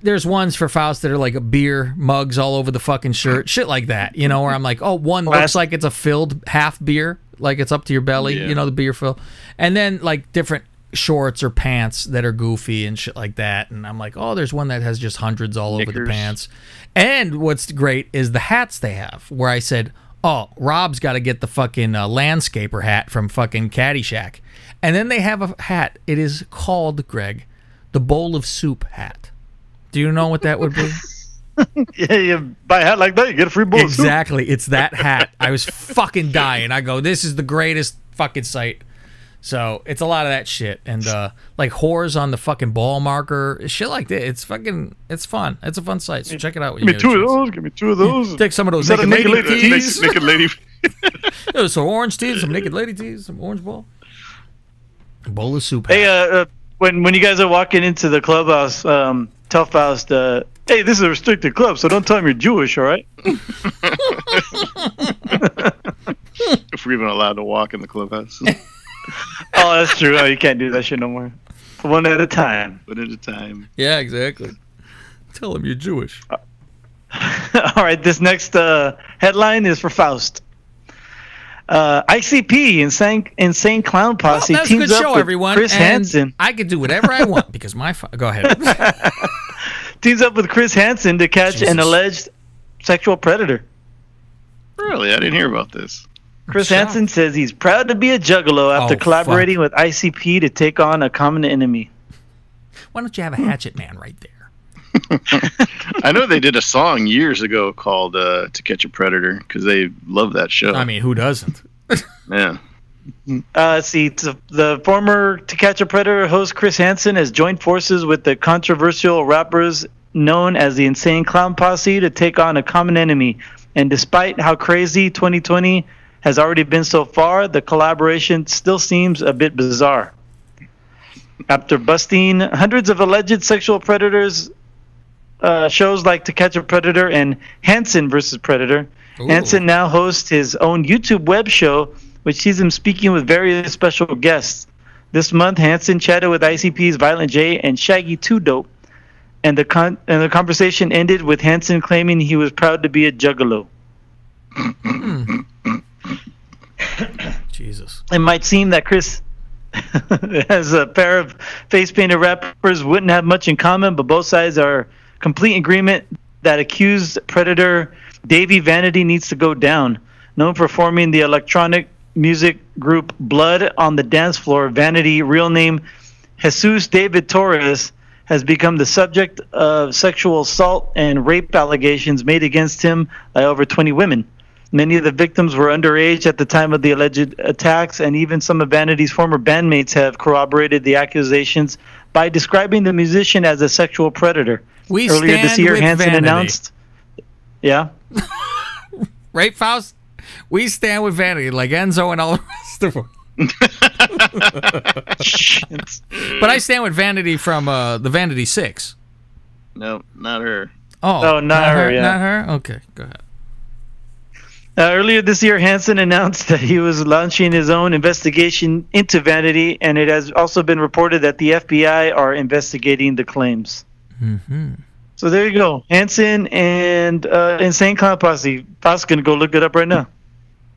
there's ones for Faust that are like a beer mugs all over the fucking shirt, shit like that, you know, where I'm like, oh, one Classic. Looks like it's a filled half beer, like it's up to your belly, yeah. you know, the beer fill. And then, like, different shorts or pants that are goofy and shit like that. And I'm like, oh, there's one that has just hundreds all Knickers. Over the pants. And what's great is the hats they have, where I said, oh, Rob's got to get the fucking uh, landscaper hat from fucking Caddyshack. And then they have a hat. It is called, Greg, the bowl of soup hat. Do you know what that would be? Yeah, you buy a hat like that, you get a free bowl exactly. of soup. Exactly. It's that hat. I was fucking dying. I go, this is the greatest fucking sight. So it's a lot of that shit. And uh, like whores on the fucking ball marker. Shit like that. It's fucking, it's fun. It's a fun sight. So check it out. Give me two of those. Give me two of those. Take some of those naked, naked lady tees. Naked lady. There's some orange tees, some naked lady tees, some orange ball. Bowl of soup hat. Hey, uh... uh When when you guys are walking into the clubhouse, um, tell Faust, uh, hey, this is a restricted club, so don't tell him you're Jewish, all right? If we're even allowed to walk in the clubhouse. Oh, that's true. Oh, you can't do that shit no more. One at a time. One at a time. Yeah, exactly. Tell him you're Jewish. Uh, all right, this next uh, headline is for Faust. Uh, I C P insane insane clown posse well, teams up show, with everyone, Chris Hansen. I can do whatever I want because my fa- go ahead. Teams up with Chris Hansen to catch Jesus. an alleged sexual predator. Really, I didn't hear about this. Chris Shut Hansen up. says he's proud to be a juggalo after oh, collaborating fuck. with I C P to take on a common enemy. Why don't you have a hatchet man right there? I know they did a song years ago called uh, To Catch a Predator because they love that show. I mean, who doesn't? Yeah. Uh, see, t- the former To Catch a Predator host Chris Hansen has joined forces with the controversial rappers known as the Insane Clown Posse to take on a common enemy. And despite how crazy twenty twenty has already been so far, the collaboration still seems a bit bizarre. After busting hundreds of alleged sexual predators, uh, shows like To Catch a Predator and Hansen versus Predator, Ooh. Hansen now hosts his own YouTube web show, which sees him speaking with various special guests. This month, Hansen chatted with I C P's Violent J and Shaggy Two Dope, and the con- and the conversation ended with Hansen claiming he was proud to be a juggalo. Jesus. It might seem that Chris... as a pair of face-painted rappers wouldn't have much in common, but both sides are complete agreement that accused predator Davey Vanity needs to go down. Known for forming the electronic music group Blood on the Dance Floor, Vanity, real name Jesus David Torres, has become the subject of sexual assault and rape allegations made against him by over twenty women. Many of the victims were underage at the time of the alleged attacks, and even some of Vanity's former bandmates have corroborated the accusations by describing the musician as a sexual predator. We Earlier stand this year, with Hansen Vanity. announced... Yeah? Right, Faust? We stand with Vanity, like Enzo and all the rest of them. But I stand with Vanity from uh, the Vanity Six. No, not her. Oh, oh not, not her, her, yeah. Not her? Okay, go ahead. Uh, earlier this year, Hansen announced that he was launching his own investigation into Vanity, and it has also been reported that the F B I are investigating the claims. Mm-hmm. So there you go. Hansen and uh, Insane Clown Posse. Posse's going to go look it up right now.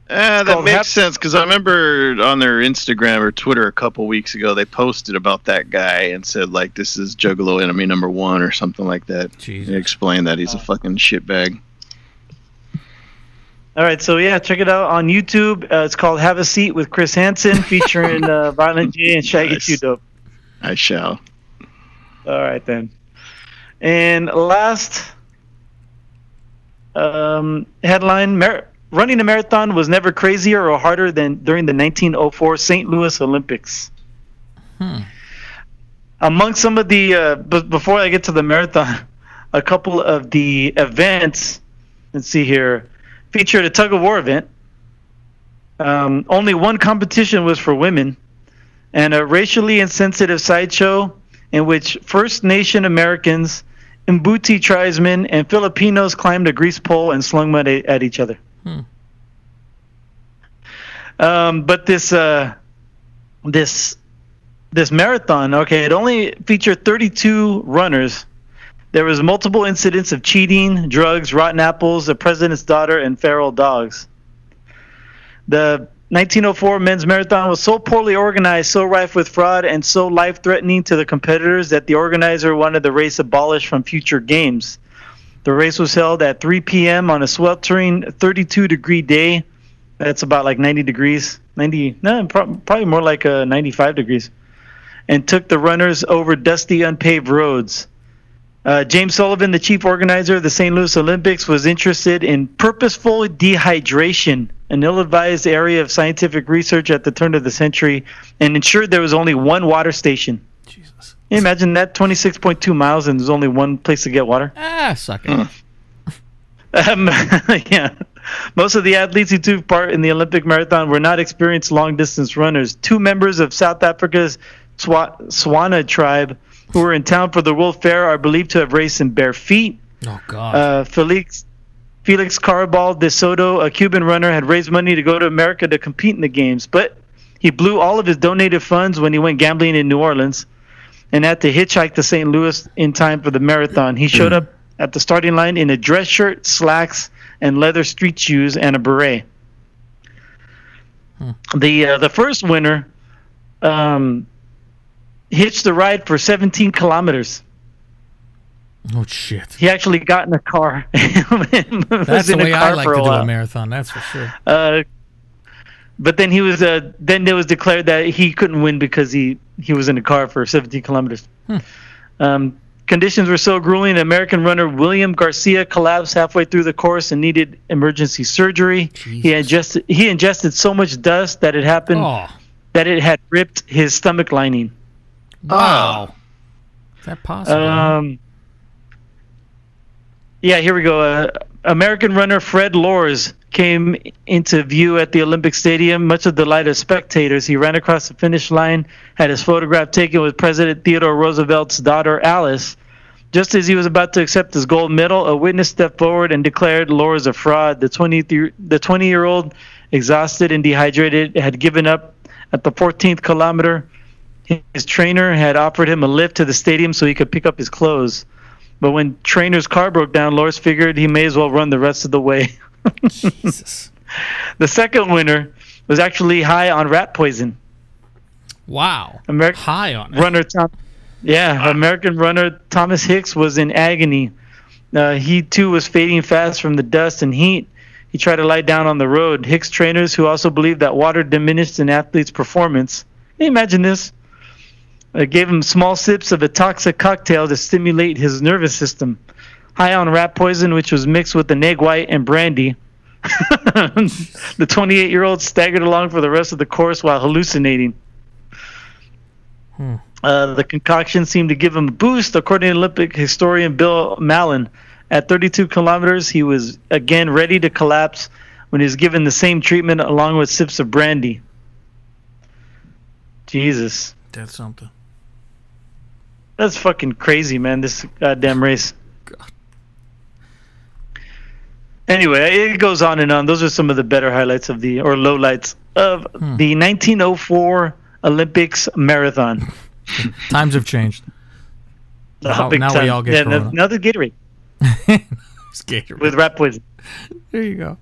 Uh, that makes Hap- sense, because I remember on their Instagram or Twitter a couple weeks ago, they posted about that guy and said, like, this is Juggalo enemy number one or something like that. Jesus. They explained that he's a fucking shitbag. All right, so yeah, check it out on YouTube. Uh, it's called Have a Seat with Chris Hansen, featuring uh, Violent J and Shaggy nice. Two Dope. I shall. All right, then. And last um, headline, Mar- running a marathon was never crazier or harder than during the nineteen oh four Saint Louis Olympics. Hmm. Among some of the, uh, b- before I get to the marathon, a couple of the events, let's see here, featured a tug-of-war event. Um, only one competition was for women, and a racially insensitive sideshow in which First Nation Americans, Mbuti tribesmen, and Filipinos climbed a grease pole and slung mud a- at each other. Hmm. Um, but this uh, this this marathon, okay, it only featured thirty-two runners. There was multiple incidents of cheating, drugs, rotten apples, the president's daughter, and feral dogs. The nineteen oh four men's marathon was so poorly organized, so rife with fraud, and so life-threatening to the competitors that the organizer wanted the race abolished from future games. The race was held at three p.m. on a sweltering thirty-two-degree day. That's about like ninety degrees. ninety, no, probably more like uh, ninety-five degrees. And took the runners over dusty, unpaved roads. Uh, James Sullivan, the chief organizer of the Saint Louis Olympics, was interested in purposeful dehydration, an ill-advised area of scientific research at the turn of the century, and ensured there was only one water station. Jesus. Can you imagine that? twenty-six point two miles and there's only one place to get water? Ah, suck it. Mm. um, yeah. Most of the athletes who took part in the Olympic marathon were not experienced long-distance runners. Two members of South Africa's Tswa- Swana tribe who were in town for the World Fair are believed to have raced in bare feet. Oh, God. Uh, Felix Felix Carabal de Soto, a Cuban runner, had raised money to go to America to compete in the games, but he blew all of his donated funds when he went gambling in New Orleans. and had to hitchhike to Saint Louis in time for the marathon. He showed up at the starting line in a dress shirt, slacks, and leather street shoes and a beret. Hmm. The uh, the first winner um, hitched the ride for seventeen kilometers. Oh, shit. He actually got in a car. That's the way I like to do a marathon, that's for sure. Uh, but then he was uh, then it was declared that he couldn't win because he, he was in a car for seventeen kilometers. Hmm. Um, conditions were so grueling, American runner William Garcia collapsed halfway through the course and needed emergency surgery. Jesus. He ingested he ingested so much dust that it happened oh. that it had ripped his stomach lining. Wow. Oh. Is that possible? Um, yeah, here we go. Uh, American runner Fred Lors came into view at the Olympic Stadium, much of the delight of spectators. He ran across the finish line, had his photograph taken with President Theodore Roosevelt's daughter, Alice. Just as he was about to accept his gold medal, a witness stepped forward and declared Lors a fraud. The twenty-year-old, exhausted and dehydrated, had given up at the fourteenth kilometer. His trainer had offered him a lift to the stadium so he could pick up his clothes. But when trainer's car broke down, Lors figured he may as well run the rest of the way. Jesus. The second winner was actually high on rat poison. Wow. American high on it. Runner Tom, yeah, wow. American runner Thomas Hicks was in agony. Uh, he, too, was fading fast from the dust and heat. He tried to lie down on the road. Hicks trainers, who also believed that water diminished an athlete's performance. Can you imagine this? Uh, gave him small sips of a toxic cocktail to stimulate his nervous system. High on rat poison, which was mixed with an egg white and brandy. The twenty-eight-year-old staggered along for the rest of the course while hallucinating. Hmm. Uh, the concoction seemed to give him a boost, according to Olympic historian Bill Mallon. At thirty-two kilometers, he was again ready to collapse when he was given the same treatment along with sips of brandy. Jesus. That's something. That's fucking crazy, man, this goddamn race. God. Anyway, it goes on and on. Those are some of the better highlights of the, or lowlights of hmm. the nineteen oh four Olympics marathon. Times have changed. Now, now time. we all get yeah, now there's Gatorade. Gatorade. With rat poison. There you go.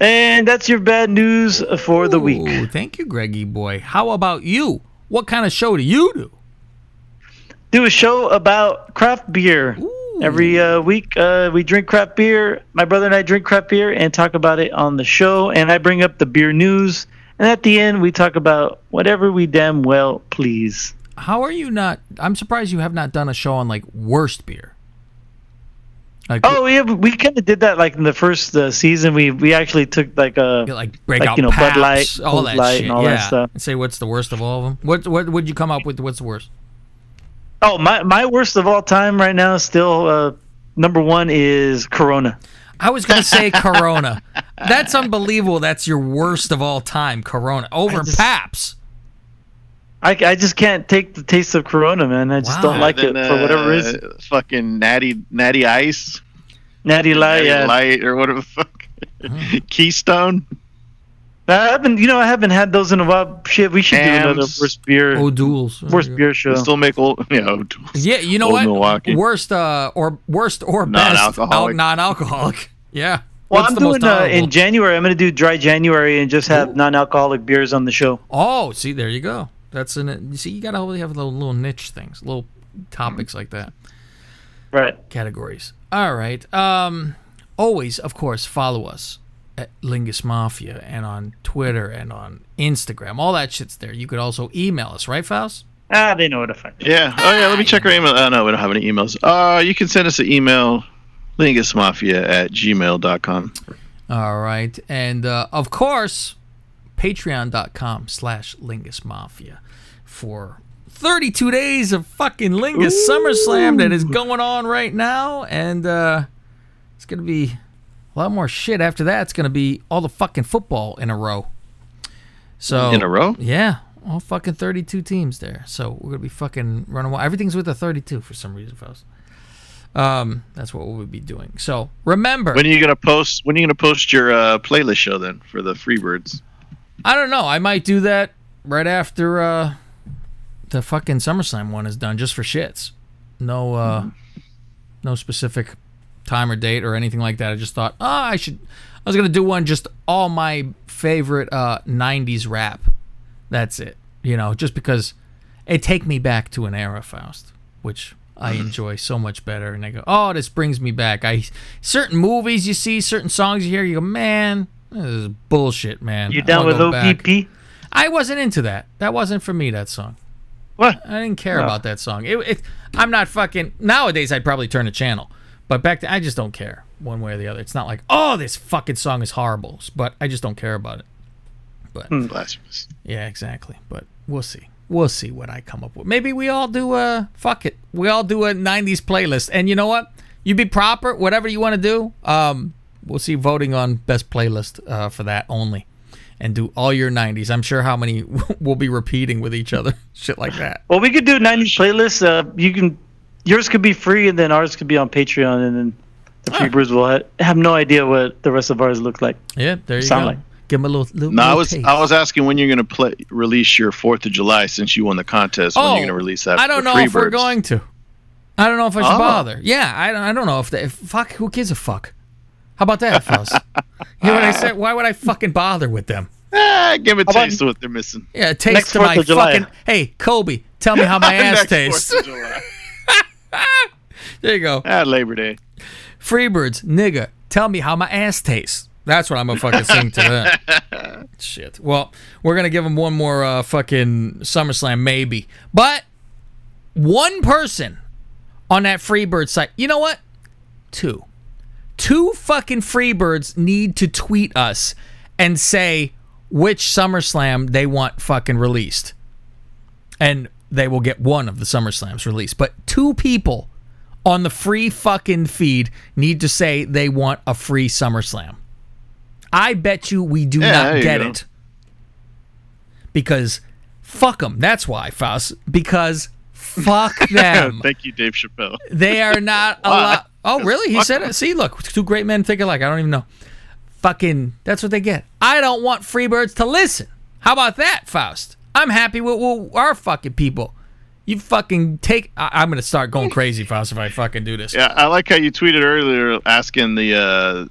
And that's your bad news for Ooh, the week. Thank you, Greggy boy. How about you? What kind of show do you do? Do a show about craft beer. Ooh. Every uh, week uh, we drink craft beer. My brother and I drink craft beer and talk about it on the show. And I bring up the beer news. And at the end, we talk about whatever we damn well please. How are you not? I'm surprised you have not done a show on, like, worst beer. Like, oh, yeah, we kind of did that, like, in the first uh, season. We we actually took, like, a like, break like out you know, Paps, Bud Light, all that Light, shit, and all yeah. that stuff. And say what's the worst of all of them. What what would you come up with? What's the worst? Oh, my my worst of all time right now, still uh, number one is Corona. I was gonna say Corona. That's unbelievable. That's your worst of all time, Corona over I just, Paps. I, I just can't take the taste of Corona, man. I just wow. don't like then, it for uh, whatever reason. Fucking natty, natty ice, natty light, natty yeah. light or whatever the fuck. Oh. Keystone. I haven't, you know, I haven't had those in a while. Shit, we should Hams. do another worst beer. O'Doul's. Worst beer show. We'll still make old, you know, O'Doul's. Yeah, you know old what? Milwaukee. Worst, uh, or worst or best non-alcoholic. non-alcoholic. Yeah. Well, What's I'm doing uh, in January. I'm going to do dry January and just have Ooh. non-alcoholic beers on the show. Oh, see, there you go. That's an you see you gotta always have little little niche things, little topics like that, right? Categories. All right. Um, always, of course, follow us at Lingus Mafia and on Twitter and on Instagram. All that shit's there. You could also email us, right, Faust? Ah, they know what to find. Yeah. Oh yeah. Let me check our email. Oh no, we don't have any emails. Uh, you can send us an email, lingusmafia at gmail dot com. All right, and uh, of course. Patreon dot com slash Lingus Mafia for thirty-two days of fucking Lingus Ooh. SummerSlam that is going on right now. And uh, it's going to be a lot more shit after that. It's going to be all the fucking football in a row. So in a row? Yeah. All fucking thirty-two teams there. So we're going to be fucking running wild. Everything's with a thirty-two for some reason, folks. Um, that's what we'll be doing. So remember. When are you going to post When are you going to post your uh, playlist show then for the Freebirds? I don't know. I might do that right after uh, the fucking SummerSlam one is done just for shits. No, uh, mm-hmm. no specific time or date or anything like that. I just thought, oh, I should. I was gonna do one just all my favorite uh, nineties rap. That's it. You know, just because it take me back to an era, Faust, which I enjoy so much better. And I go, oh, this brings me back. I certain movies you see, certain songs you hear, you go, man, this is bullshit, man. You down with O P P? I wasn't into that. That wasn't for me, that song. What? I didn't care no. about that song. It, it, I'm not fucking... Nowadays, I'd probably turn the channel. But back then, I just don't care one way or the other. It's not like, oh, this fucking song is horrible. But I just don't care about it. But mm, blasphemous. Yeah, exactly. But we'll see. We'll see what I come up with. Maybe we all do a... Fuck it. We all do a nineties playlist. And you know what? You be proper. Whatever you want to do. Um, we'll see voting on best playlist uh, for that only. And do all your nineties. I'm sure how many we'll be repeating with each other. Shit like that. Well, we could do nineties playlists. Uh, you can, yours could be free, and then ours could be on Patreon, and then the free brews will ha- have no idea what the rest of ours look like. Yeah, there you Sound go. Like. Give them a little. little no, little I was taste. I was asking when you're gonna play release your Fourth of July since you won the contest. Oh, when you're gonna release that? I don't know if birds. we're going to. I don't know if I should oh. bother. Yeah, I don't. I don't know if they. If, fuck, who gives a fuck? How about that, Faust? You know what I said? Why would I fucking bother with them? Ah, give a how taste of what they're missing. Yeah, a taste next to my fucking... Hey, Kobe, tell me how my ass tastes. There you go. Ah, Labor Day. Freebirds, nigga, tell me how my ass tastes. That's what I'm going to fucking sing to them. Shit. Well, we're going to give them one more uh, fucking SummerSlam, maybe. But one person on that Freebird site... You know what? Two. Two fucking Freebirds need to tweet us and say which SummerSlam they want fucking released. And they will get one of the SummerSlams released. But two people on the free fucking feed need to say they want a free SummerSlam. I bet you we do yeah, not get it. Because fuck them. That's why, Faust. Because fuck them. Thank you, Dave Chappelle. They are not a lot. Oh, really? He said it? See, look, two great men think alike. I don't even know. Fucking, that's what they get. I don't want Freebirds to listen. How about that, Faust? I'm happy with, with our fucking people. You fucking take... I, I'm going to start going crazy, Faust, if I fucking do this. Yeah, I like how you tweeted earlier asking the uh,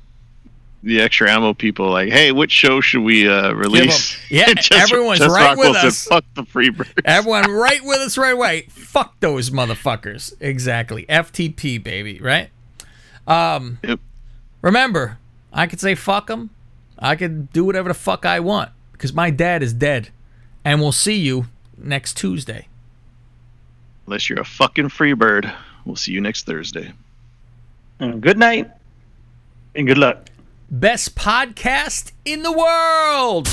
the extra ammo people, like, hey, which show should we uh, release? Yeah, just, everyone's just right Rockwell with said, us. Fuck the Freebirds. Everyone right with us right away. Fuck those motherfuckers. Exactly. F T P, baby, right? Um, yep. Remember, I could say fuck them. I could do whatever the fuck I want because my dad is dead, and we'll see you next Tuesday. Unless you're a fucking free bird, we'll see you next Thursday. And good night and good luck. Best podcast in the world.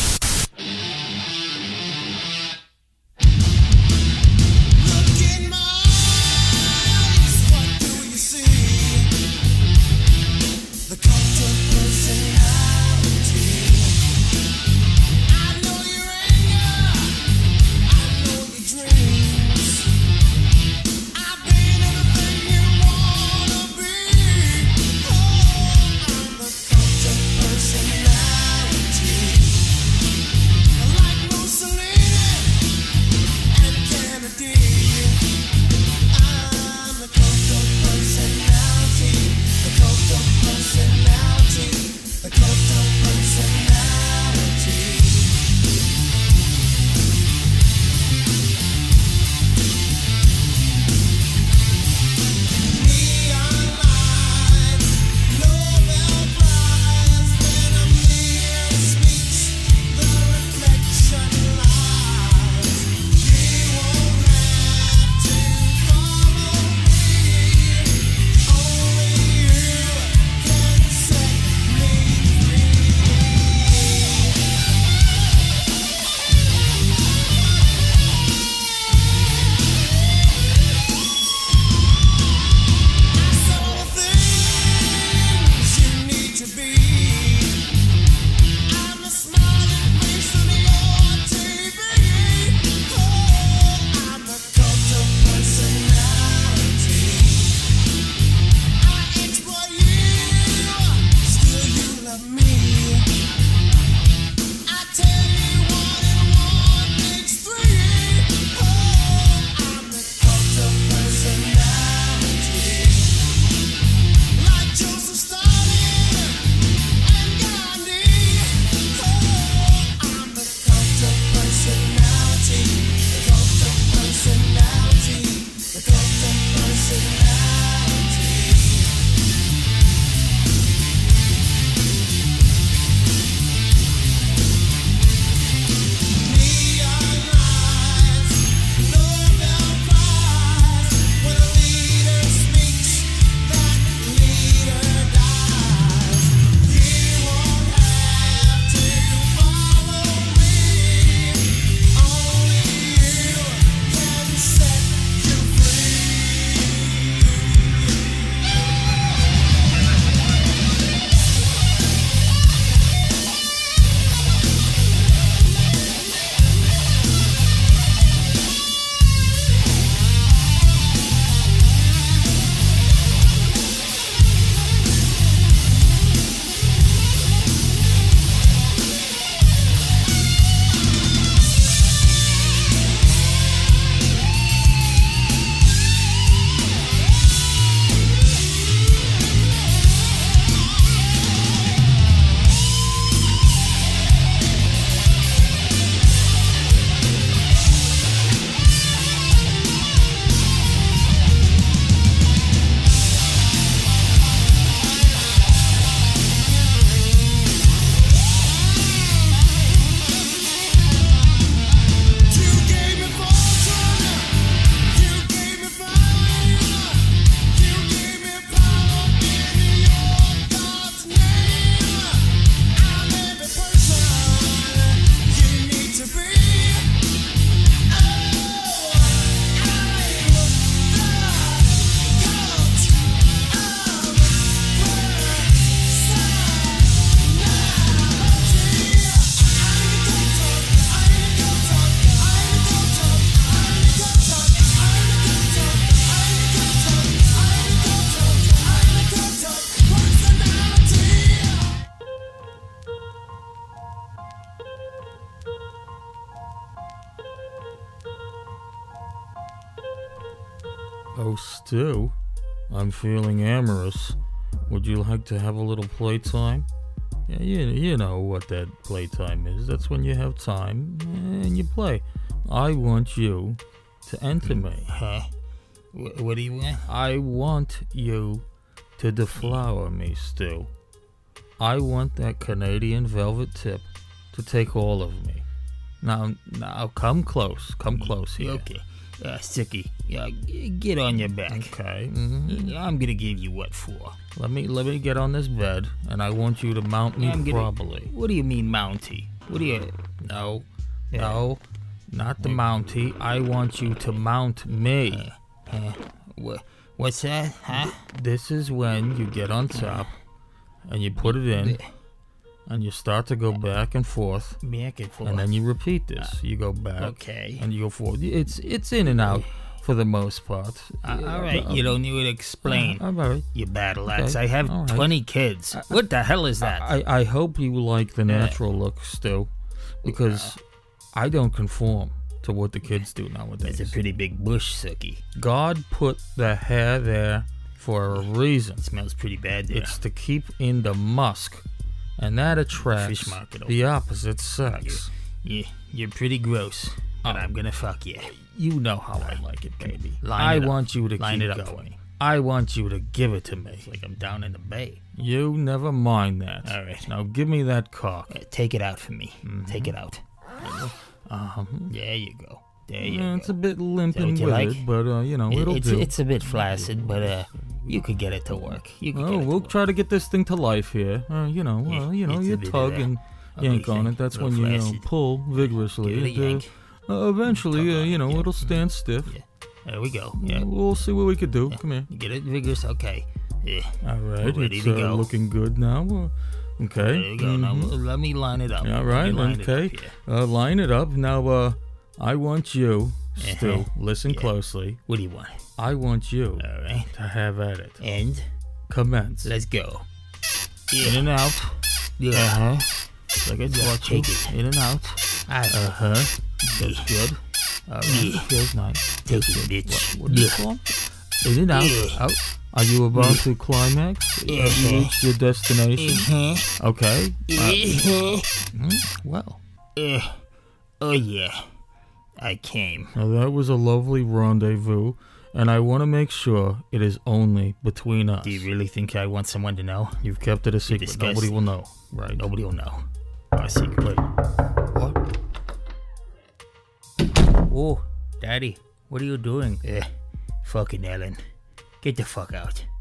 Stu, I'm feeling amorous. Would you like to have a little playtime? Yeah, you, you know what that playtime is. That's when you have time and you play. I want you to enter me. Huh? What, what do you want? I want you to deflower me, Stu. I want that Canadian velvet tip to take all of me. Now, now, come close. Come close here. Okay. Uh, Sookie, uh, get on your back. Okay. Mm-hmm. I'm gonna give you what for. Let me let me get on this bed, and I want you to mount me gonna, properly. What do you mean, Mountie? What do you? No, yeah. no, not the Mountie. I want you to mount me. Uh, uh, what? What's that? Huh? This is when you get on top, and you put it in. And you start to go back and forth, back and forth, and then you repeat this. Uh, you go back, okay, and you go forward. It's it's in and out for the most part. Uh, yeah, all right, uh, you don't need to explain. Uh, all right, you battle axe. Okay. I have right. twenty kids. I, what the hell is that? I, I, I hope you like the natural look, Stu, because uh, I don't conform to what the kids do nowadays. It's a pretty big bush, Sookie. God put the hair there for a reason. It smells pretty bad there. It's to keep in the musk. And that attracts the opposite sex. You're, you're, you're pretty gross, but oh. I'm gonna fuck you. You know how I like it, baby. Line I want up. you to Line keep it up going. For me. I want you to give it to me. It's like I'm down in the bay. You never mind that. All right. Now give me that cock. Uh, take it out for me. Mm-hmm. Take it out. Uh-huh. There you go. There you yeah, go. It's a bit limp and weird, like? but uh, you know, it, it'll it's, do. It's a bit flaccid, but uh, you could get it to work. You could oh, get it we'll to try to get this thing to life here. Uh, you know, yeah, uh, you know, you tug and yank on it. That's when flaccid. you know, pull vigorously. It, uh, uh, eventually, uh, you know, yeah. it'll stand stiff. Yeah. There we go. Yeah, we'll see what we could do. Yeah. Come here. You get it vigorous, okay. Yeah. All right, ready it's to uh, go. looking good now. Uh, okay. There you go. Mm-hmm. Now let me line it up. All right. Okay. Uh, line it up now. Uh. I want you, uh-huh. Stu, listen yeah. closely. What do you want? I want you right. to have at it. And? Commence. Let's go. Yeah. In and out. Yeah. Uh-huh. Like it's yeah. watching. Take it. In and out. Uh-huh. Yeah. That's good. All right. Yeah. Feels nice. Take That's it, bitch. What, what yeah. do you want? In and out. Yeah. Out. Are you about yeah. to climax? Yeah. Have you reached your destination? Uh-huh. Okay. Uh-huh. Mm-hmm. Well. Uh, oh, yeah. I came. Now that was a lovely rendezvous, and I want to make sure it is only between us. Do you really think I want someone to know? You've kept it a secret. Nobody will know. Right, nobody will know. Our secret. Wait. What? Oh, Daddy, what are you doing? Eh, fucking Ellen. Get the fuck out.